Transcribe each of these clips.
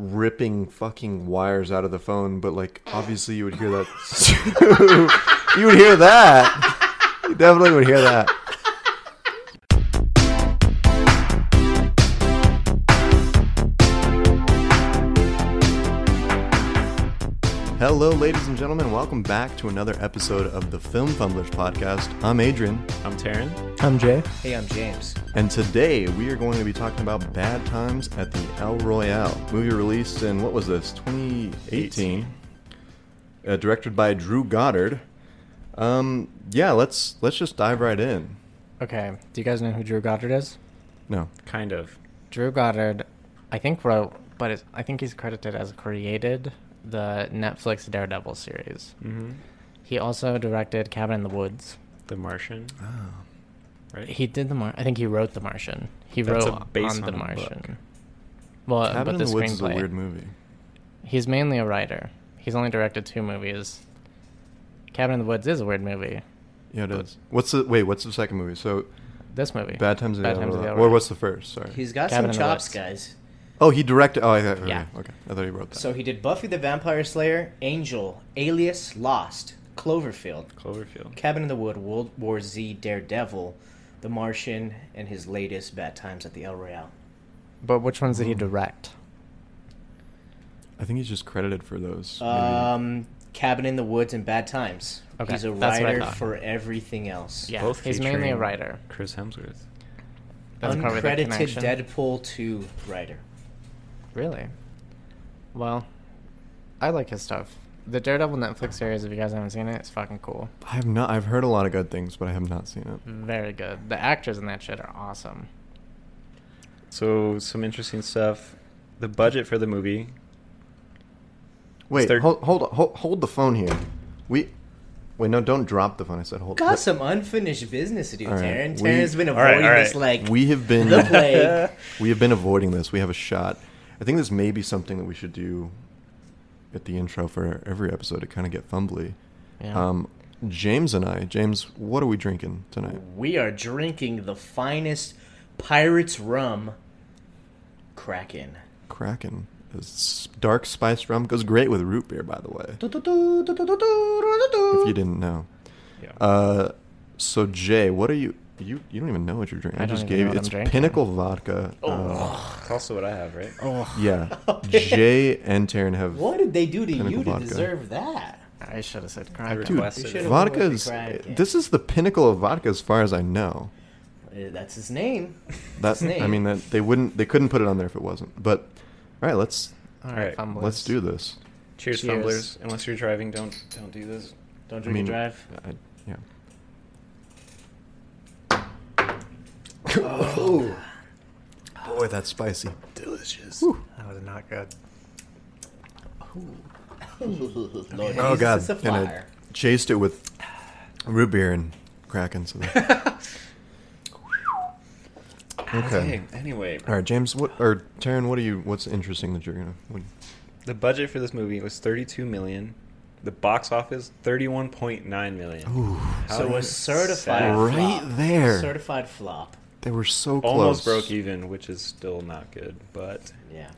ripping fucking wires out of the phone, but like obviously you would hear that. You would hear that. You definitely would hear that. Hello, ladies and gentlemen. Welcome back to another episode of the Film Fumblers podcast. I'm Adrian. I'm Taryn. I'm Jay. Hey, I'm James. And today we are going to be talking about Bad Times at the El Royale. Movie released in, 2018. Directed by Drew Goddard. Yeah, let's just dive right in. Okay. Do you guys know who Drew Goddard is? No. Kind of. Drew Goddard, I think wrote, but I think he's credited as created the Netflix Daredevil series. Mm-hmm. He also directed Cabin in the Woods. The Martian. Oh. Right? He did I think he wrote The Martian. That's based on The Martian. Well, Cabin in the Woods is a weird movie. He's mainly a writer. He's only directed 2 movies. Cabin in the Woods is a weird movie. Yeah, it is. What's the second movie? So this movie. Bad Times at the El Royale. Or what's the first? Sorry. He's got Cabin some chops, guys. Oh, he directed... Oh, yeah. Okay. I thought he wrote that. So he did Buffy the Vampire Slayer, Angel, Alias, Lost, Cloverfield, Cabin in the Woods, World War Z, Daredevil, The Martian, and his latest, Bad Times at the El Royale. But which ones did he direct? I think he's just credited for those. Cabin in the Woods and Bad Times. Okay. He's a writer for everything else. Yeah, he's mainly a writer. Chris Hemsworth. That's uncredited Deadpool 2 writer. Really? Well, I like his stuff. The Daredevil Netflix series, if you guys haven't seen it, it's fucking cool. I have not. I've heard a lot of good things, but I have not seen it. Very good. The actors in that shit are awesome. So, some interesting stuff. The budget for the movie. Wait, hold the phone here. Wait, no, don't drop the phone. I said hold. Got some unfinished business to do, right. Taryn. Taryn's been avoiding this like the plague. We have been avoiding this. We have a shot. I think this may be something that we should do at the intro for every episode to kind of get fumbly. Yeah. James, what are we drinking tonight? We are drinking the finest Pirates rum, Kraken. Kraken. This dark spiced rum goes great with root beer, by the way. If you didn't know. Yeah. So, Jay, what are you... You don't even know what you're drinking. I just gave you Pinnacle vodka. That's also what I have, right? Oh. Yeah. Jay and Taryn have. What did they do to Pinnacle you to vodka. Deserve that? I should have said Kraken. Dude, vodka is. This is the pinnacle of vodka, as far as I know. That's his name. That's his name. I mean, they couldn't put it on there if it wasn't. But all right, Fumblers. Let's do this. Cheers, Fumblers. Unless you're driving, don't do this. Don't drink and drive. Yeah. Oh, boy, that's spicy. Delicious. Whew. That was not good. Lord, oh, God. And I chased it with root beer and Kraken. So okay. Anyway. All right, James, Taryn, what's interesting that you're going to... The budget for this movie was $32 million. The box office, $31.9 million. Ooh. So a certified flop. Right there. Certified flop. They were so close. Almost broke even, which is still not good, but... Yeah.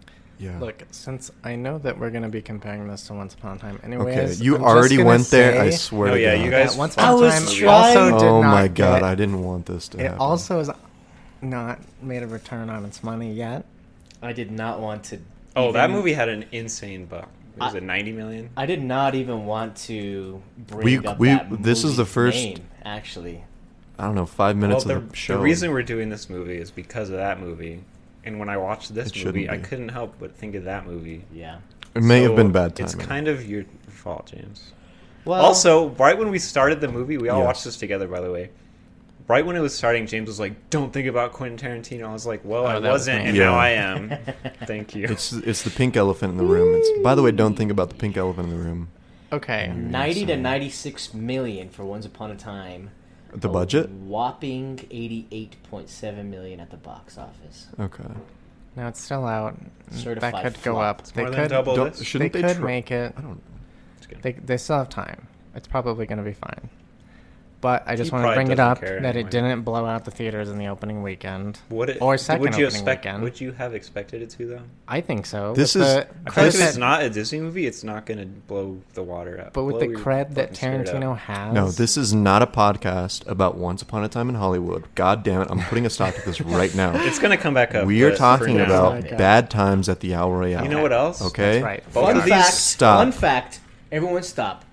Look, since I know that we're going to be comparing this to Once Upon a Time anyways... Okay, you already went there, I swear to God. You guys... Once Upon a Time also did not... Oh my God, I didn't want this to happen. It also has not made a return on its money yet. I did not want to... that movie had an insane buck. Was it 90 million? I did not even want to bring up that movie's This is the first... name, actually. I don't know, 5 minutes of the show. The reason we're doing this movie is because of that movie. And when I watched this movie, I couldn't help but think of that movie. Yeah. It may have been bad timing. It's kind of your fault, James. Well, also, right when we started the movie, we all watched this together, by the way. Right when it was starting, James was like, don't think about Quentin Tarantino. I was like, well, I wasn't, and now I am. Thank you. It's the pink elephant in the room. By the way, don't think about the pink elephant in the room. Okay. 90 to 96 million for Once Upon a Time. The budget? Whopping $88.7 million at the box office. Okay. No, it's still out. Certified that could flop. Go up. They could double this. Shouldn't they could make it. I don't know. They still have time. It's probably going to be fine. But I just want to bring it up that anyway. It didn't blow out the theaters in the opening weekend or second opening weekend. Would you have expected it to, though? I think so. I feel like if it's not a Disney movie, it's not going to blow the water up. But with the cred that Tarantino has... No, this is not a podcast about Once Upon a Time in Hollywood. God damn it, I'm putting a stop to this right now. It's going to come back up. We are talking about Bad Times at the El Royale. You know what else? Okay. That's right. Fun fact. Everyone stop.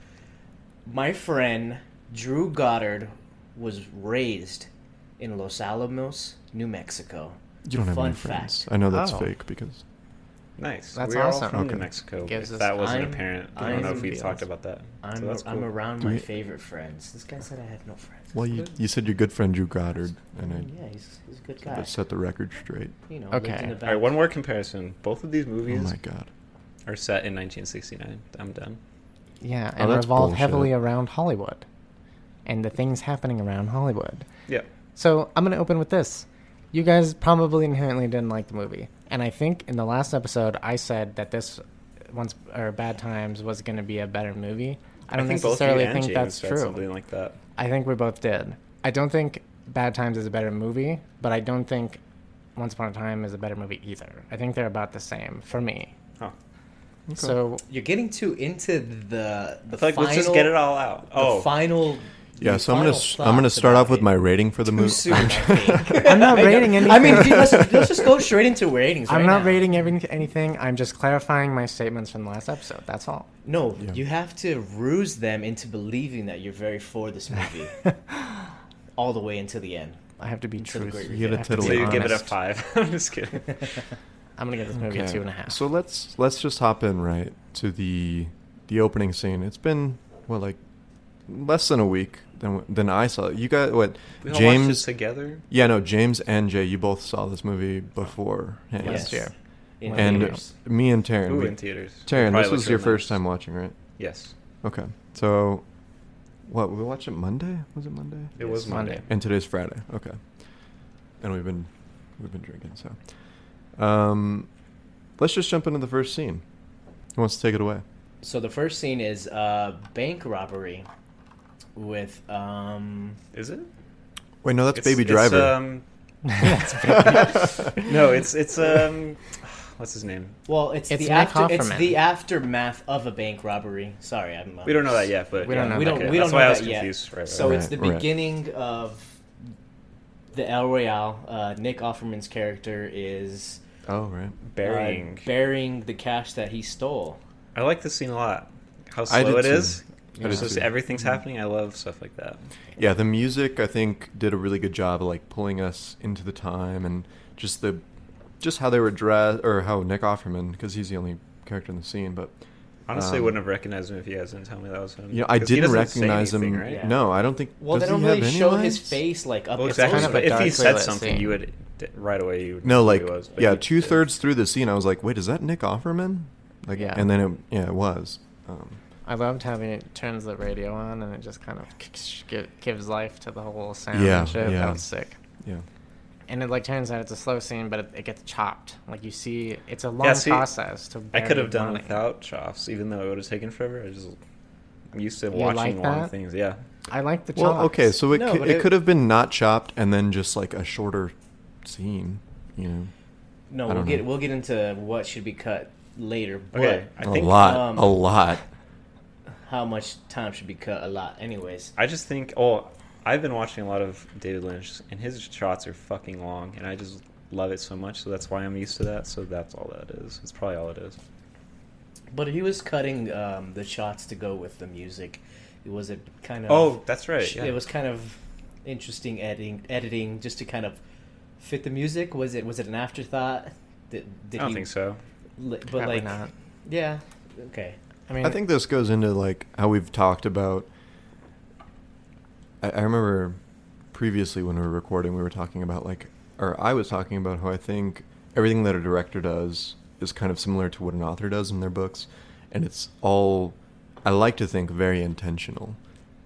My friend... Drew Goddard was raised in Los Alamos, New Mexico. You don't have any friends. Fact. I know that's fake because... Nice. That's We're awesome. All from New Mexico. That wasn't apparent. I don't know if we talked about that. I'm around my favorite friends. This guy said I had no friends. Well, you said your good friend Drew Goddard. And he's a good guy. Let's set the record straight. You know, okay. All right, one more comparison. Both of these movies are set in 1969. I'm done. Yeah, and revolve heavily around Hollywood. And the things happening around Hollywood. Yeah. So I'm going to open with this. You guys probably inherently didn't like the movie. And I think in the last episode, I said that Bad Times was going to be a better movie. I don't necessarily think that's true. Something like that. I think we both did. I don't think Bad Times is a better movie, but I don't think Once Upon a Time is a better movie either. I think they're about the same for me. Huh. Okay. So you're getting too into the final... Let's just get it all out. The final... Yeah, so I'm gonna start off with my rating for the movie. I'm not rating anything. I mean, let's just go straight into ratings. I'm not rating anything. I'm just clarifying my statements from the last episode. That's all. No, you have to ruse them into believing that you're very for this movie, all the way until the end. I have to be truthful. You gotta totally give it a 5. I'm just kidding. I'm gonna give this movie a 2.5. So let's just hop in right to the opening scene. It's been less than a week. Then I saw it. You got what? We all James watched it together. Yeah, no. James and Jay, you both saw this movie before last year. And theaters. Me and Taryn. Ooh, in theaters. Taryn, this was your first time watching, right? Yes. Okay. So, what we watched it Monday? Was it Monday? It was Monday. And today's Friday. Okay. And we've been drinking. So, let's just jump into the first scene. Who wants to take it away? So the first scene is bank robbery. With is it? Wait, no, that's Baby Driver. No, it's what's his name? Well, it's the Nick Offerman. It's the aftermath of a bank robbery. Sorry, we don't know that yet, but we don't know that yet. Right, so it's the beginning of the El Royale. Nick Offerman's character is burying the cash that he stole. I like this scene a lot. How slow it is. So everything's happening. I love stuff like that. Yeah, the music I think did a really good job of pulling us into the time and just how they were dressed or how Nick Offerman, because he's the only character in the scene. But honestly, I wouldn't have recognized him if he hasn't told me that was him. Yeah, I didn't recognize him. Right? Yeah. No, I don't think. Well, they don't really show his face up. Well, exactly. Kind of if he said something, scene. You would right away. You would know who he was. But yeah, 2/3 through the scene, I was like, wait, is that Nick Offerman? And then it was. I loved having it turns the radio on and it just kind of gives life to the whole sound and shit. Yeah. That was sick. Yeah. And it turns out it's a slow scene, but it gets chopped. You see, it's a long process to bury. I could have done without chops, even though it would have taken forever. I'm used to watching long things. Yeah. I like the chops. Well, okay, so it could have been not chopped and then just a shorter scene, you know. No, we'll get into what should be cut later. But okay. I think a lot. How much time should be cut a lot anyways. I just think, I've been watching a lot of David Lynch, and his shots are fucking long, and I just love it so much, so that's why I'm used to that, so that's all that is. It's probably all it is. But he was cutting the shots to go with the music. It was a kind of... Oh, that's right. Yeah. It was kind of interesting editing just to kind of fit the music. Was it an afterthought? Did I don't think so. But probably not. Yeah. Okay. I think this goes into how we've talked about. I remember previously when we were recording, we were talking about I was talking about how I think everything that a director does is kind of similar to what an author does in their books, and it's all I like to think very intentional,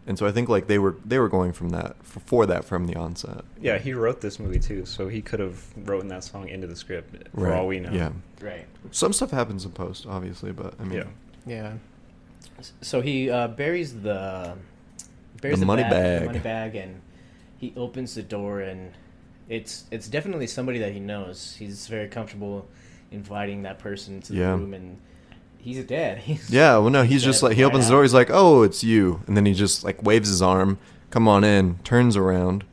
and so I think they were going from that for that from the onset. Yeah, he wrote this movie too, so he could have written that song into the script for all we know. Yeah, right. Some stuff happens in post, obviously, but I mean. Yeah. So he buries the Bears the money bag. The money bag, and he opens the door, and it's definitely somebody that he knows. He's very comfortable inviting that person to the room, and he's dead. He's just like, he opens the door, he's like, oh, it's you. And then he just like waves his arm, come on in, turns around,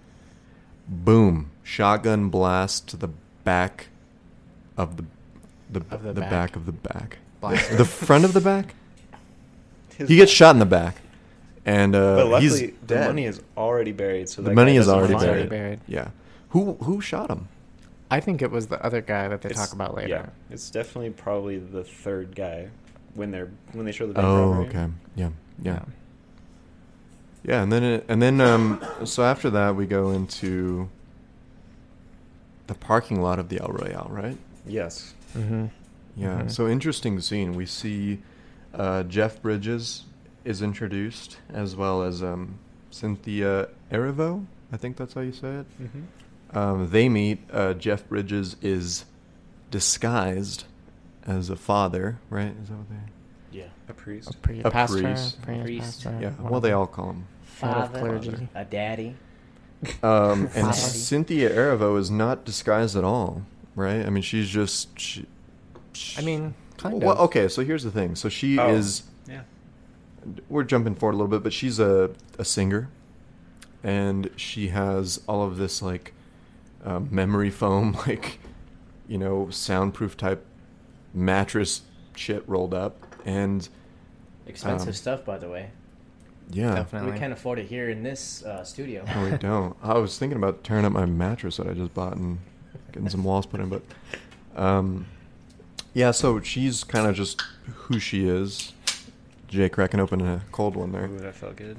boom, shotgun blast to the back of the back. Back of the back. The front of the back? He gets shot in the back. And but luckily, he's dead. The money is already buried. So the money is already buried. Yeah. Who shot him? I think it was the other guy that they talk about later. Yeah, it's definitely probably the third guy when they show the bank robbery. Oh, okay. Yeah. Yeah, and then so after that we go into the parking lot of the El Royale, right? Yes. Mm-hmm. Yeah. Mm-hmm. So interesting scene. We see Jeff Bridges is introduced, as well as Cynthia Erivo. I think that's how you say it. Mm-hmm. They meet. Jeff Bridges is disguised as a father, right? Is that what they? Yeah, a priest. A priest. Yeah. Well, they all call him father, a daddy. And Cynthia Erivo is not disguised at all, right? I mean, she's just. Kind of. Well, okay. So here's the thing. So she is. Yeah. We're jumping forward a little bit, but she's a singer. And she has all of this, like, memory foam, like, you know, soundproof type mattress shit rolled up. And expensive stuff, by the way. Yeah. Definitely. We can't afford it here in this studio. No, we don't. I was thinking about tearing up my mattress that I just bought and getting some walls put in. But, yeah, so she's kind of just who she is. Jay, cracking open a cold one there. Ooh, that felt good.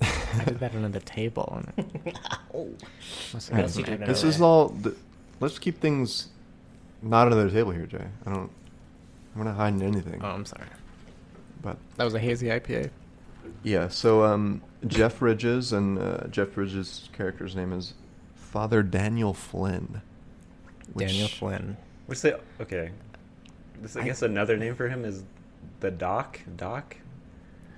I did that under the table. This is all. Let's keep things not under the table here, Jay. I'm not hiding anything. Oh, I'm sorry. But that was a hazy IPA. Yeah. So Jeff Bridges' character's name is Father Daniel Flynn. This, I guess another name for him is the Doc. Doc.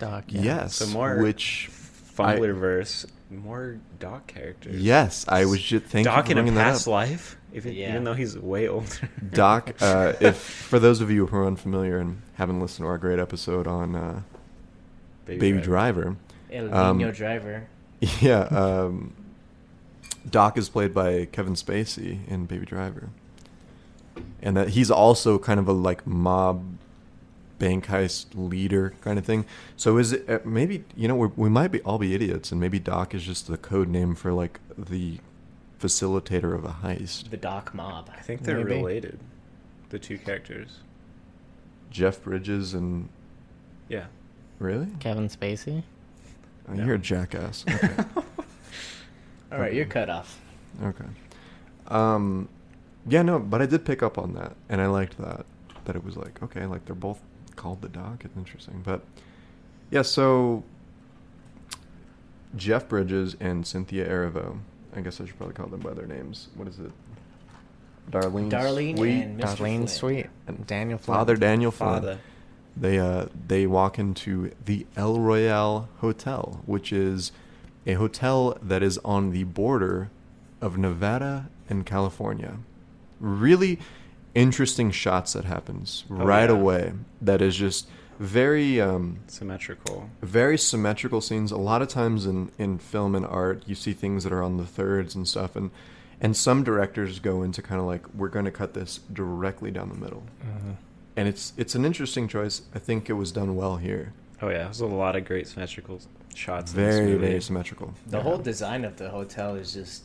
Yeah. Yes. So more which. Fumblerverse, more Doc characters. Yes, I was just thinking. Doc in a past life, even though he's way older. Doc, if for those of you who are unfamiliar and haven't listened to our great episode on Baby Driver. El Nino Driver. Yeah, Doc is played by Kevin Spacey in Baby Driver. And that he's also kind of a like mob bank heist leader kind of thing. So is it maybe, you know, we might be all be idiots, and maybe Doc is just the code name for like the facilitator of a heist. The Doc mob. I think they're related. The two characters, Jeff Bridges and really Kevin Spacey. Oh, no. You're a jackass. Okay. All right, you're cut off. Okay. Yeah, no, but I did pick up on that, and I liked that it was like okay, like they're both called the Doc. It's interesting. But yeah, so Jeff Bridges and Cynthia Erivo, I guess I should probably call them by their names. What is it? Darlene Sweet and Daniel Flynn. Father Daniel Flynn. They walk into the El Royale Hotel, which is a hotel that is on the border of Nevada and California. Really interesting shots that happens away. That is just very symmetrical. Very symmetrical scenes. A lot of times in film and art, you see things that are on the thirds and stuff, and some directors go into kind of like, we're going to cut this directly down the middle, and it's an interesting choice. I think it was done well here. Oh yeah, there's a lot of great symmetrical shots. Very symmetrical. The whole design of the hotel is just.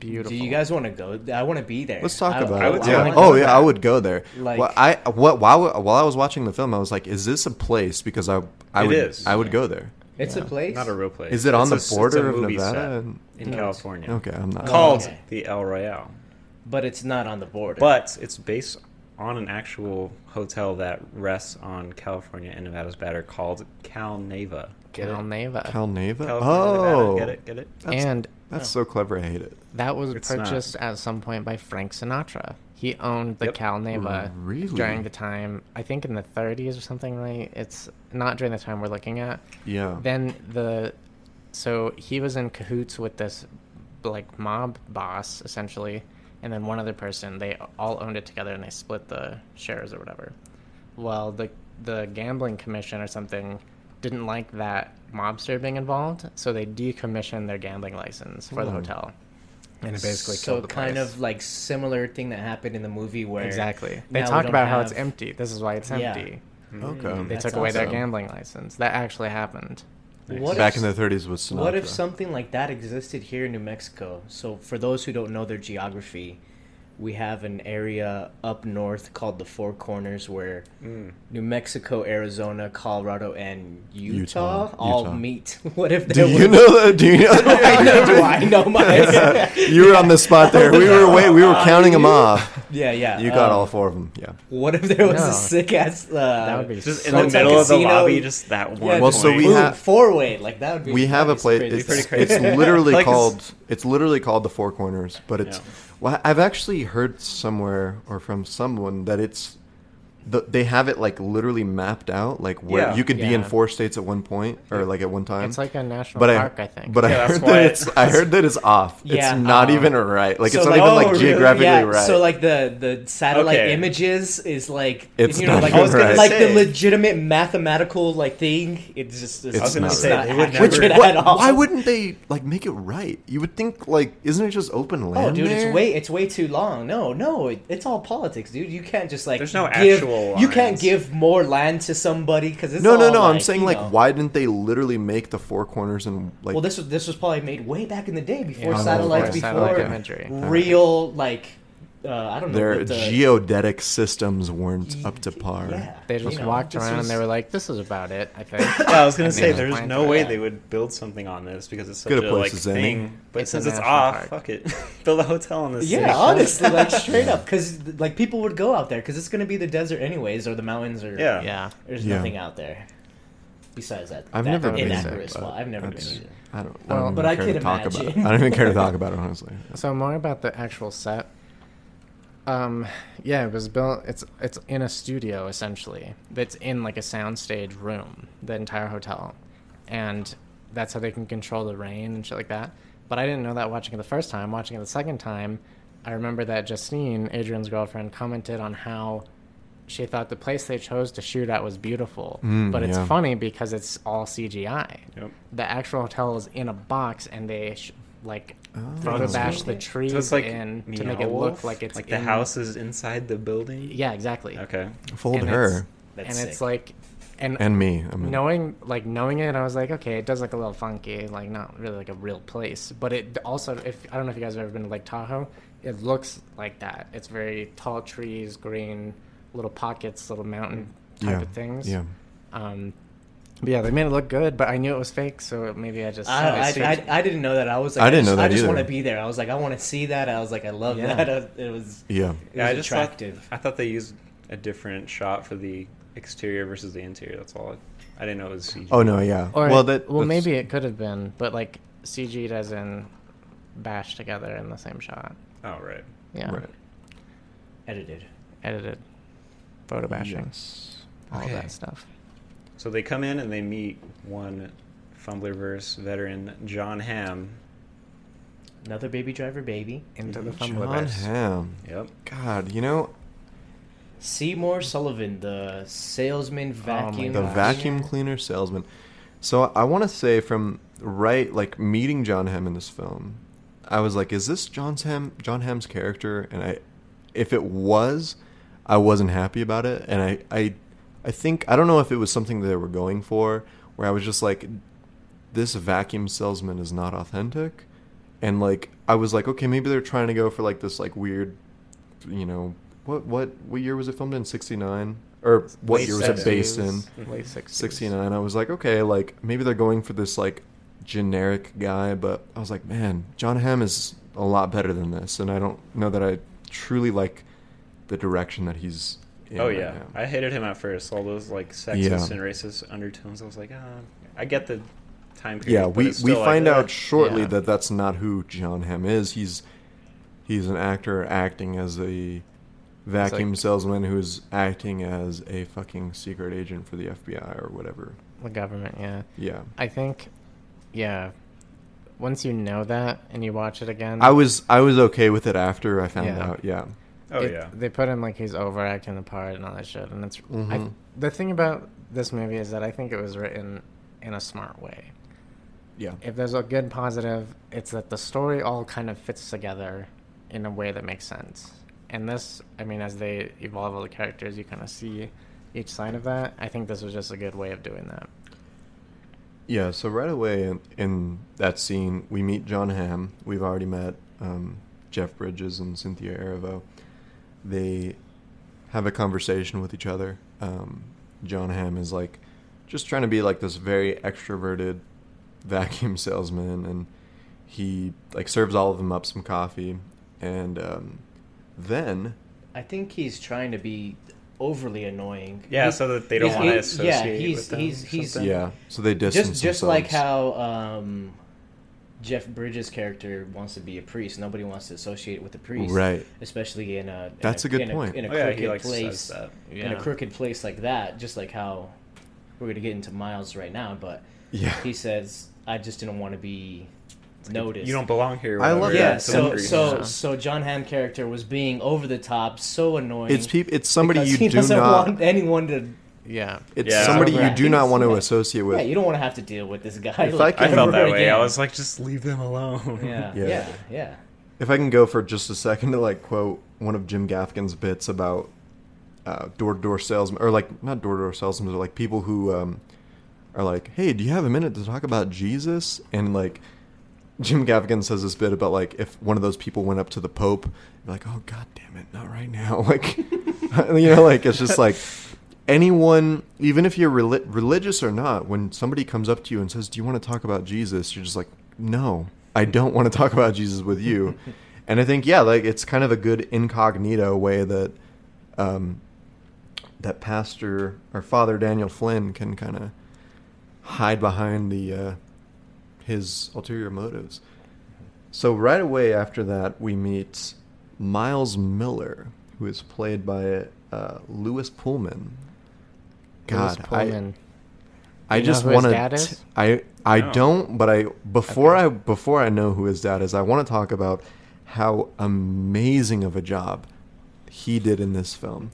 Beautiful. Do you guys want to go? I want to be there. Let's talk about it. Yeah. Oh, yeah, I would go there. Like, while I was watching the film, I was like, is this a place? Because I would go there. It's a place? Not a real place. Is it on the border of Nevada? In California. Okay, I'm not. Called the El Royale. But it's not on the border. But it's based on an actual hotel that rests on California and Nevada's border called Calneva. Calneva? Oh. Get it? That's so clever. I hate it. That was purchased at some point by Frank Sinatra. He owned the Calneva during the time, I think in the 30s or something, right? It's not during the time we're looking at. Yeah. Then the So he was in cahoots with this like mob boss essentially, and then one other person. They all owned it together and they split the shares or whatever. Well, the gambling commission or something didn't like that mobster being involved, so they decommissioned their gambling license for the hotel. And it basically killed the place. So kind of like similar thing that happened in the movie where... Exactly. They talk about how it's empty. This is why it's empty. Yeah. Okay. They took away their gambling license. That actually happened. Back in the 30s with Sinatra. What if something like that existed here in New Mexico? So for those who don't know their geography, we have an area up north called the Four Corners where New Mexico, Arizona, Colorado, and Utah all meet. What if there was... Do you know? Do I know mine? You were on the spot there. We were counting them off. Yeah. You got all four of them. Yeah. What if there was a sick ass? That would be just in the middle of the lobby, just that one. Yeah, well, so we have four-way like that would be. We have a place. It's literally like called the Four Corners, but it's. Yeah. Well, I've actually heard somewhere or from someone that it's. They have it like literally mapped out, like where you could be in four states at one point or like at one time. It's like a national park, I think. But I heard that it's off. Yeah, it's not even right. Like so it's not like, even like geographically right. So like the satellite images is like it's you know, not like, even right. Like the legitimate mathematical like thing. It's just it's not right at all. Why wouldn't they like make it right? You would think like isn't it just open land? Oh, dude, there? it's way too long. No, it's all politics, dude. You can't just like there's no actual. You can't give more land to somebody because it's no. Like, I'm saying like, why didn't they literally make the Four Corners and like? Well, this was probably made way back in the day before satellites, before real like I don't know. Their geodetic systems weren't up to par. Yeah. They just walked around and they were like, "This is about it." I think. Yeah, I was gonna say there's no way they would build something on this because it's such a like thing. But since it's off, fuck it, build a hotel on this. Yeah, honestly, like straight up, because like people would go out there because it's gonna be the desert anyways, or the mountains, or there's nothing out there besides that. I've never been inaccurate. Well, I've never been either. I don't even care to talk about it honestly. So more about the actual set. It was built. It's in a studio essentially. That's in like a soundstage room. The entire hotel, and that's how they can control the rain and shit like that. But I didn't know that watching it the first time. Watching it the second time, I remember that Justine, Adrian's girlfriend, commented on how she thought the place they chose to shoot at was beautiful. But it's funny because it's all CGI. Yep. The actual hotel is in a box, and they. Photobash the trees so like in to make it look like it's like the house is inside the building. Yeah, exactly. Okay, fooled her. That's sick. It's like, and me. I mean, knowing it, I was like, okay, it does look a little funky, like not really like a real place. But it also, I don't know if you guys have ever been to Lake Tahoe, it looks like that. It's very tall trees, green, little pockets, little mountain type of things. Yeah. But yeah, they made it look good, but I knew it was fake, so maybe I just... I didn't know that. I was like, I just want to be there. I was like, I want to see that. I was like, I love that. It was it was attractive. I thought they used a different shot for the exterior versus the interior. That's all. I didn't know it was CG. Oh, no, yeah. Or, maybe it could have been, but like CG'd as in bashed together in the same shot. Oh, right. Yeah. Right. Edited. Photo bashing. Yes. All that stuff. So they come in and they meet one Fumblerverse veteran, Jon Hamm. Another Baby Driver baby. Into the Fumblerverse. Jon Hamm. Yep. God, you know... Seymour Sullivan, the salesman vacuum... the vacuum cleaner salesman. So I want to say from meeting Jon Hamm in this film, I was like, is this Jon Hamm's character? And if it was, I wasn't happy about it. And I think, I don't know if it was something that they were going for, where I was just like, this vacuum salesman is not authentic. And like, I was like, okay, maybe they're trying to go for like this like weird, you know, what year was it filmed in? 69? Or what year was it based in? Late 60s. 69. I was like, okay, like maybe they're going for this like generic guy, but I was like, man, Jon Hamm is a lot better than this. And I don't know that I truly like the direction that he's... Oh yeah, right. I hated him at first. All those like sexist and racist undertones. I was like, I get the time period. Yeah, we find out shortly that that's not who Jon Hamm is. He's an actor acting as a vacuum salesman who's acting as a fucking secret agent for the FBI or whatever. The government, yeah. Yeah. I think yeah, once you know that and you watch it again, I was okay with it after I found out. Yeah. They put him like he's overacting the part and all that shit, and it's the thing about this movie is that I think it was written in a smart way. Yeah. If there's a good positive, it's that the story all kind of fits together in a way that makes sense. And this, I mean, as they evolve all the characters, you kind of see each side of that. I think this was just a good way of doing that. Yeah, so right away in that scene, we meet Jon Hamm. We've already met Jeff Bridges and Cynthia Erivo. They have a conversation with each other. Jon Hamm is like just trying to be like this very extroverted vacuum salesman, and he like serves all of them up some coffee, and then I think he's trying to be overly annoying. Yeah, so that they don't want to associate with them. So they distance themselves. Just like how Jeff Bridges' character wants to be a priest. Nobody wants to associate with a priest, right? Especially in a in a crooked place like that. Just like how we're going to get into Miles right now, but he says, "I just didn't want to be noticed. You don't belong here." I love that. So Jon Hamm character was being over the top, so annoying. It's somebody you do not want anyone to. Yeah, somebody you do not want to associate with. Yeah, you don't want to have to deal with this guy. I felt that way. I was like, just leave them alone. Yeah. If I can go for just a second to like quote one of Jim Gaffigan's bits about door-to-door salesmen, or like not door-to-door salesmen, but like people who are like, hey, do you have a minute to talk about Jesus? And like Jim Gaffigan says this bit about like if one of those people went up to the Pope, you're like, oh god damn it, not right now. Like, you know, like it's just like. Anyone, even if you're religious or not, when somebody comes up to you and says, do you want to talk about Jesus? You're just like, no, I don't want to talk about Jesus with you. And I think, like it's kind of a good incognito way that that pastor or Father Daniel Flynn can kind of hide behind his ulterior motives. So right away after that, we meet Miles Miller, who is played by Lewis Pullman. I just want to. I don't. But before I know who his dad is, I want to talk about how amazing of a job he did in this film.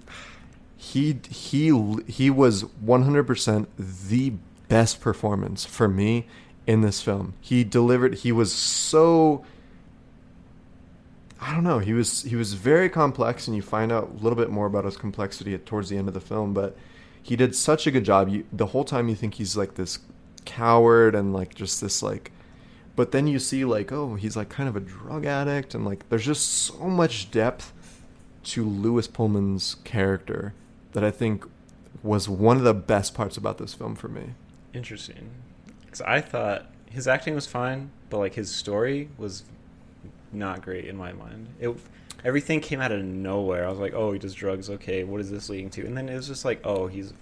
He was 100% the best performance for me in this film. He delivered. He was so. I don't know. He was very complex, and you find out a little bit more about his complexity towards the end of the film. But he did such a good job. The whole time you think he's like this coward and like just this like, but then you see like, oh, he's like kind of a drug addict, and like there's just so much depth to Lewis Pullman's character that I think was one of the best parts about this film for me. Interesting, because I thought his acting was fine, but like his story was. Not great in my mind. Everything came out of nowhere. I was like, oh, he does drugs. Okay, what is this leading to? And then it was just like, oh, he's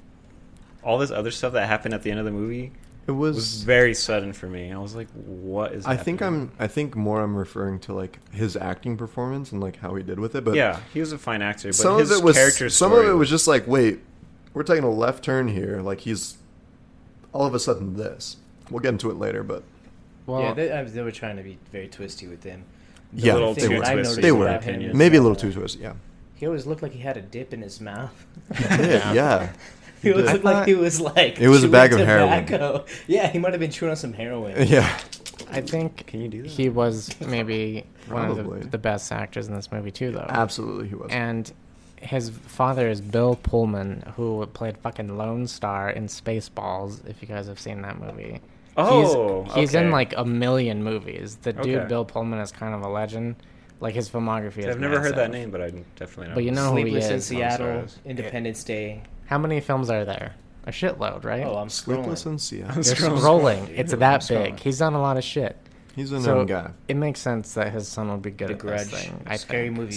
all this other stuff that happened at the end of the movie. It was very sudden for me. I was like, what is? I think I'm referring to like his acting performance and like how he did with it. But yeah, he was a fine actor. But some his of it was character some story of it was just like, wait, we're taking a left turn here. Like he's all of a sudden this. We'll get into it later, but they were trying to be very twisty with him. Maybe a little too twisted. Yeah, he always looked like he had a dip in his mouth. He did, yeah. He always looked like he was like it was a bag of heroin. Yeah, he might have been chewing on some heroin. Yeah, I think can you do that? He was maybe one of the best actors in this movie too, though. Absolutely, he was. And his father is Bill Pullman, who played fucking Lone Star in Spaceballs. If you guys have seen that movie. Oh, he's in like a million movies. The dude, Bill Pullman, is kind of a legend. Like his filmography is I've never heard that name, but I definitely know. But you know who he is. Sleepless in Seattle, Independence Day. How many films are there? A shitload, right? Oh, I'm scrolling. Sleepless in Seattle. I'm scrolling. It's that big. He's done a lot of shit. He's a known guy. It makes sense that his son will be good at this thing. Scary Movie 4.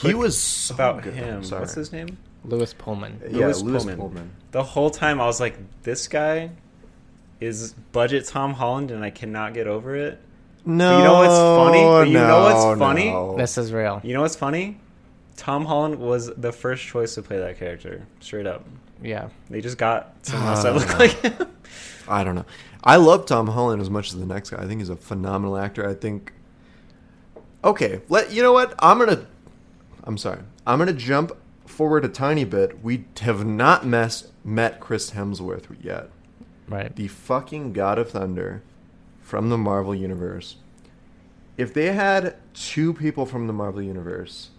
He was so good. What's his name? Lewis Pullman. Yeah, Lewis Pullman. The whole time I was like, this guy... is budget Tom Holland, and I cannot get over it. No, you know what's funny? This is real. You know what's funny? Tom Holland was the first choice to play that character, straight up. Yeah. They just got someone else that looked like him. I don't know. I love Tom Holland as much as the next guy. I think he's a phenomenal actor. I think... Okay. You know what? I'm sorry. I'm going to jump forward a tiny bit. We have not met Chris Hemsworth yet. Right. The fucking God of Thunder from the Marvel Universe. If they had two people from the Marvel Universe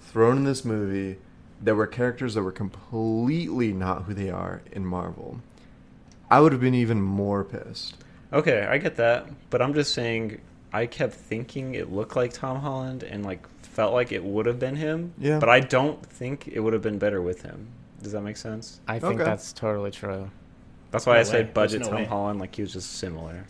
thrown in this movie that were characters that were completely not who they are in Marvel, I would have been even more pissed. Okay, I get that. But I'm just saying, I kept thinking it looked like Tom Holland and like felt like it would have been him. Yeah. But I don't think it would have been better with him. Does that make sense? I think that's totally true. That's why I said budget Tom Holland, like he was just similar.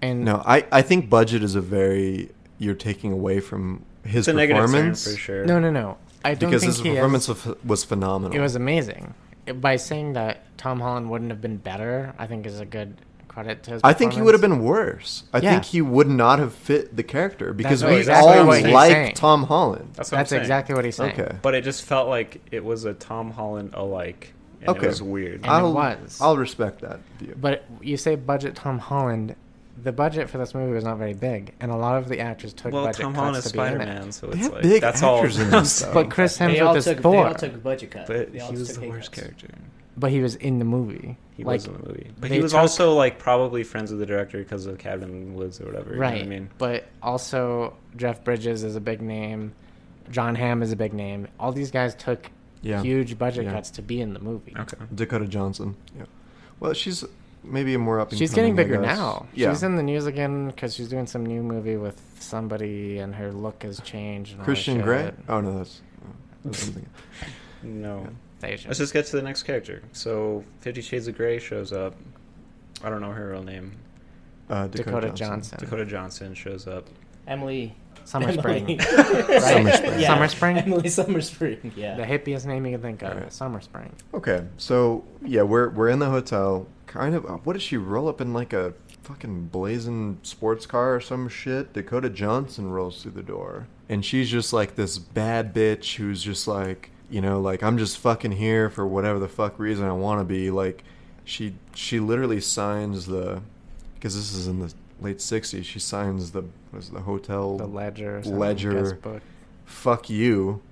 And no, I think budget is a very... You're taking away from his performance. It's a negative term, for sure. No. I don't think his performance was phenomenal. It was amazing. By saying that Tom Holland wouldn't have been better, I think is a good credit to his performance. I think he would have been worse. I think he would not have fit the character because we all like Tom Holland. That's exactly what he's saying. Okay. But it just felt like it was a Tom Holland alike. And it was weird. And I'll respect that view. But you say budget Tom Holland... The budget for this movie was not very big, and a lot of the actors took budget cuts. Well, Tom Holland is Spider-Man, so it's like big that's all. In this, but Chris Hemsworth is Thor. They all took budget cuts. But he was the worst character. But he was in the movie. But he was also like probably friends with the director because of Cabin in the Woods or whatever. Right. You know what I mean? But also Jeff Bridges is a big name. Jon Hamm is a big name. All these guys took huge budget cuts to be in the movie. Okay. Dakota Johnson. Yeah. Well, she's. Maybe a more up and she's getting bigger now. Yeah. She's in the news again because she's doing some new movie with somebody, and her look has changed. And Christian Grey? Oh no, that's something. No. Yeah. Let's just get to the next character. So 50 Shades of Grey shows up. I don't know her real name. Dakota Johnson. Dakota Johnson shows up. Emily Summerspring. Right? Summerspring. Yeah. Summerspring? Emily Summerspring, yeah. The hippiest name you can think of. Right. Summerspring. Okay, so, yeah, we're in the hotel. Kind of, what does she roll up in, like, a fucking blazing sports car or some shit? Dakota Johnson rolls through the door. And she's just, like, this bad bitch who's just, like, you know, like, I'm just fucking here for whatever the fuck reason I want to be. Like, she literally signs the... Because this is in the... late 60s, she signs the hotel... The ledger book. Fuck you,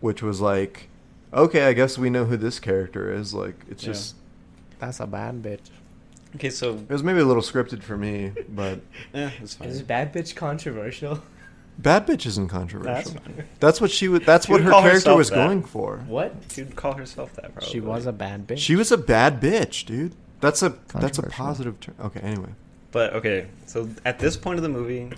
which was like, okay, I guess we know who this character is. Like, it's just... That's a bad bitch. Okay, so... It was maybe a little scripted for me, but... Yeah, it's fine. Is bad bitch controversial? Bad bitch isn't controversial. That's fine. That's what she would... That's what her character was going for. What? She'd call herself that, probably. She was a bad bitch. She was a bad bitch, dude. That's a positive term. Okay, anyway. But, okay, so at this point of the movie,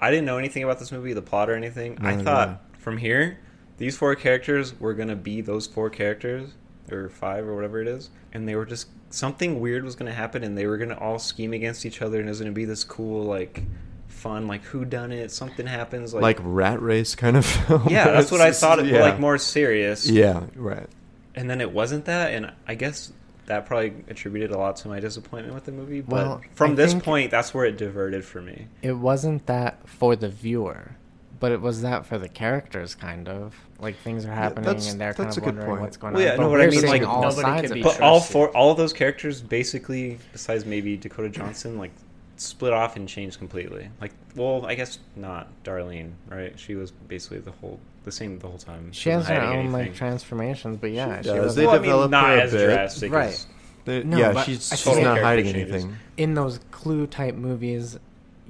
I didn't know anything about this movie, the plot or anything. No, I thought from here, these four characters were going to be those four characters, or five or whatever it is, and they were just, something weird was going to happen, and they were going to all scheme against each other, and it was going to be this cool, like, fun, like, whodunit, something happens. Like rat race kind of film. Yeah, that's what I thought, it like, more serious. Yeah, right. And then it wasn't that, and I guess... That probably attributed a lot to my disappointment with the movie. But from this point, that's where it diverted for me. It wasn't that for the viewer, but it was that for the characters, kind of. Like, things are happening, and they're kind of wondering what's going on. Yeah, but I mean, like, all sides of it. But all of those characters, basically, besides maybe Dakota Johnson, like, split off and changed completely. Like, well, I guess not Darlene, right? She was basically the same the whole time. She has her own like transformations, but yeah, she does. They develop not as drastic, right? She's not hiding anything. In those Clue type movies,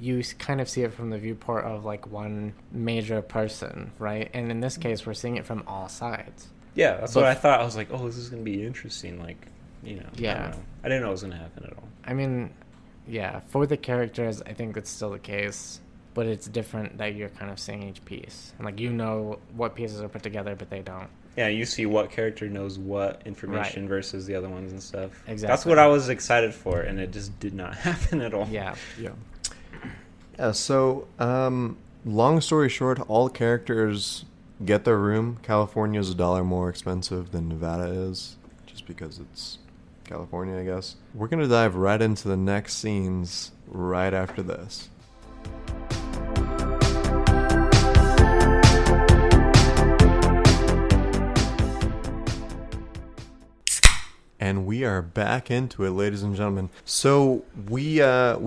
you kind of see it from the viewport of like one major person, right? And in this case, we're seeing it from all sides. Yeah, that's what I thought. I was like, oh, this is going to be interesting. Like, you know, yeah, I didn't know it was going to happen at all. I mean. Yeah, for the characters, I think that's still the case, but it's different that you're kind of seeing each piece. And, like, you know what pieces are put together, but they don't. Yeah, you see what character knows what information versus the other ones and stuff. Exactly. That's what I was excited for, and it just did not happen at all. Yeah. Yeah, so, long story short, all characters get their room. California's $1 more expensive than Nevada is, just because it's... California, I guess. We're going to dive right into the next scenes right after this. And we are back into it, ladies and gentlemen. So we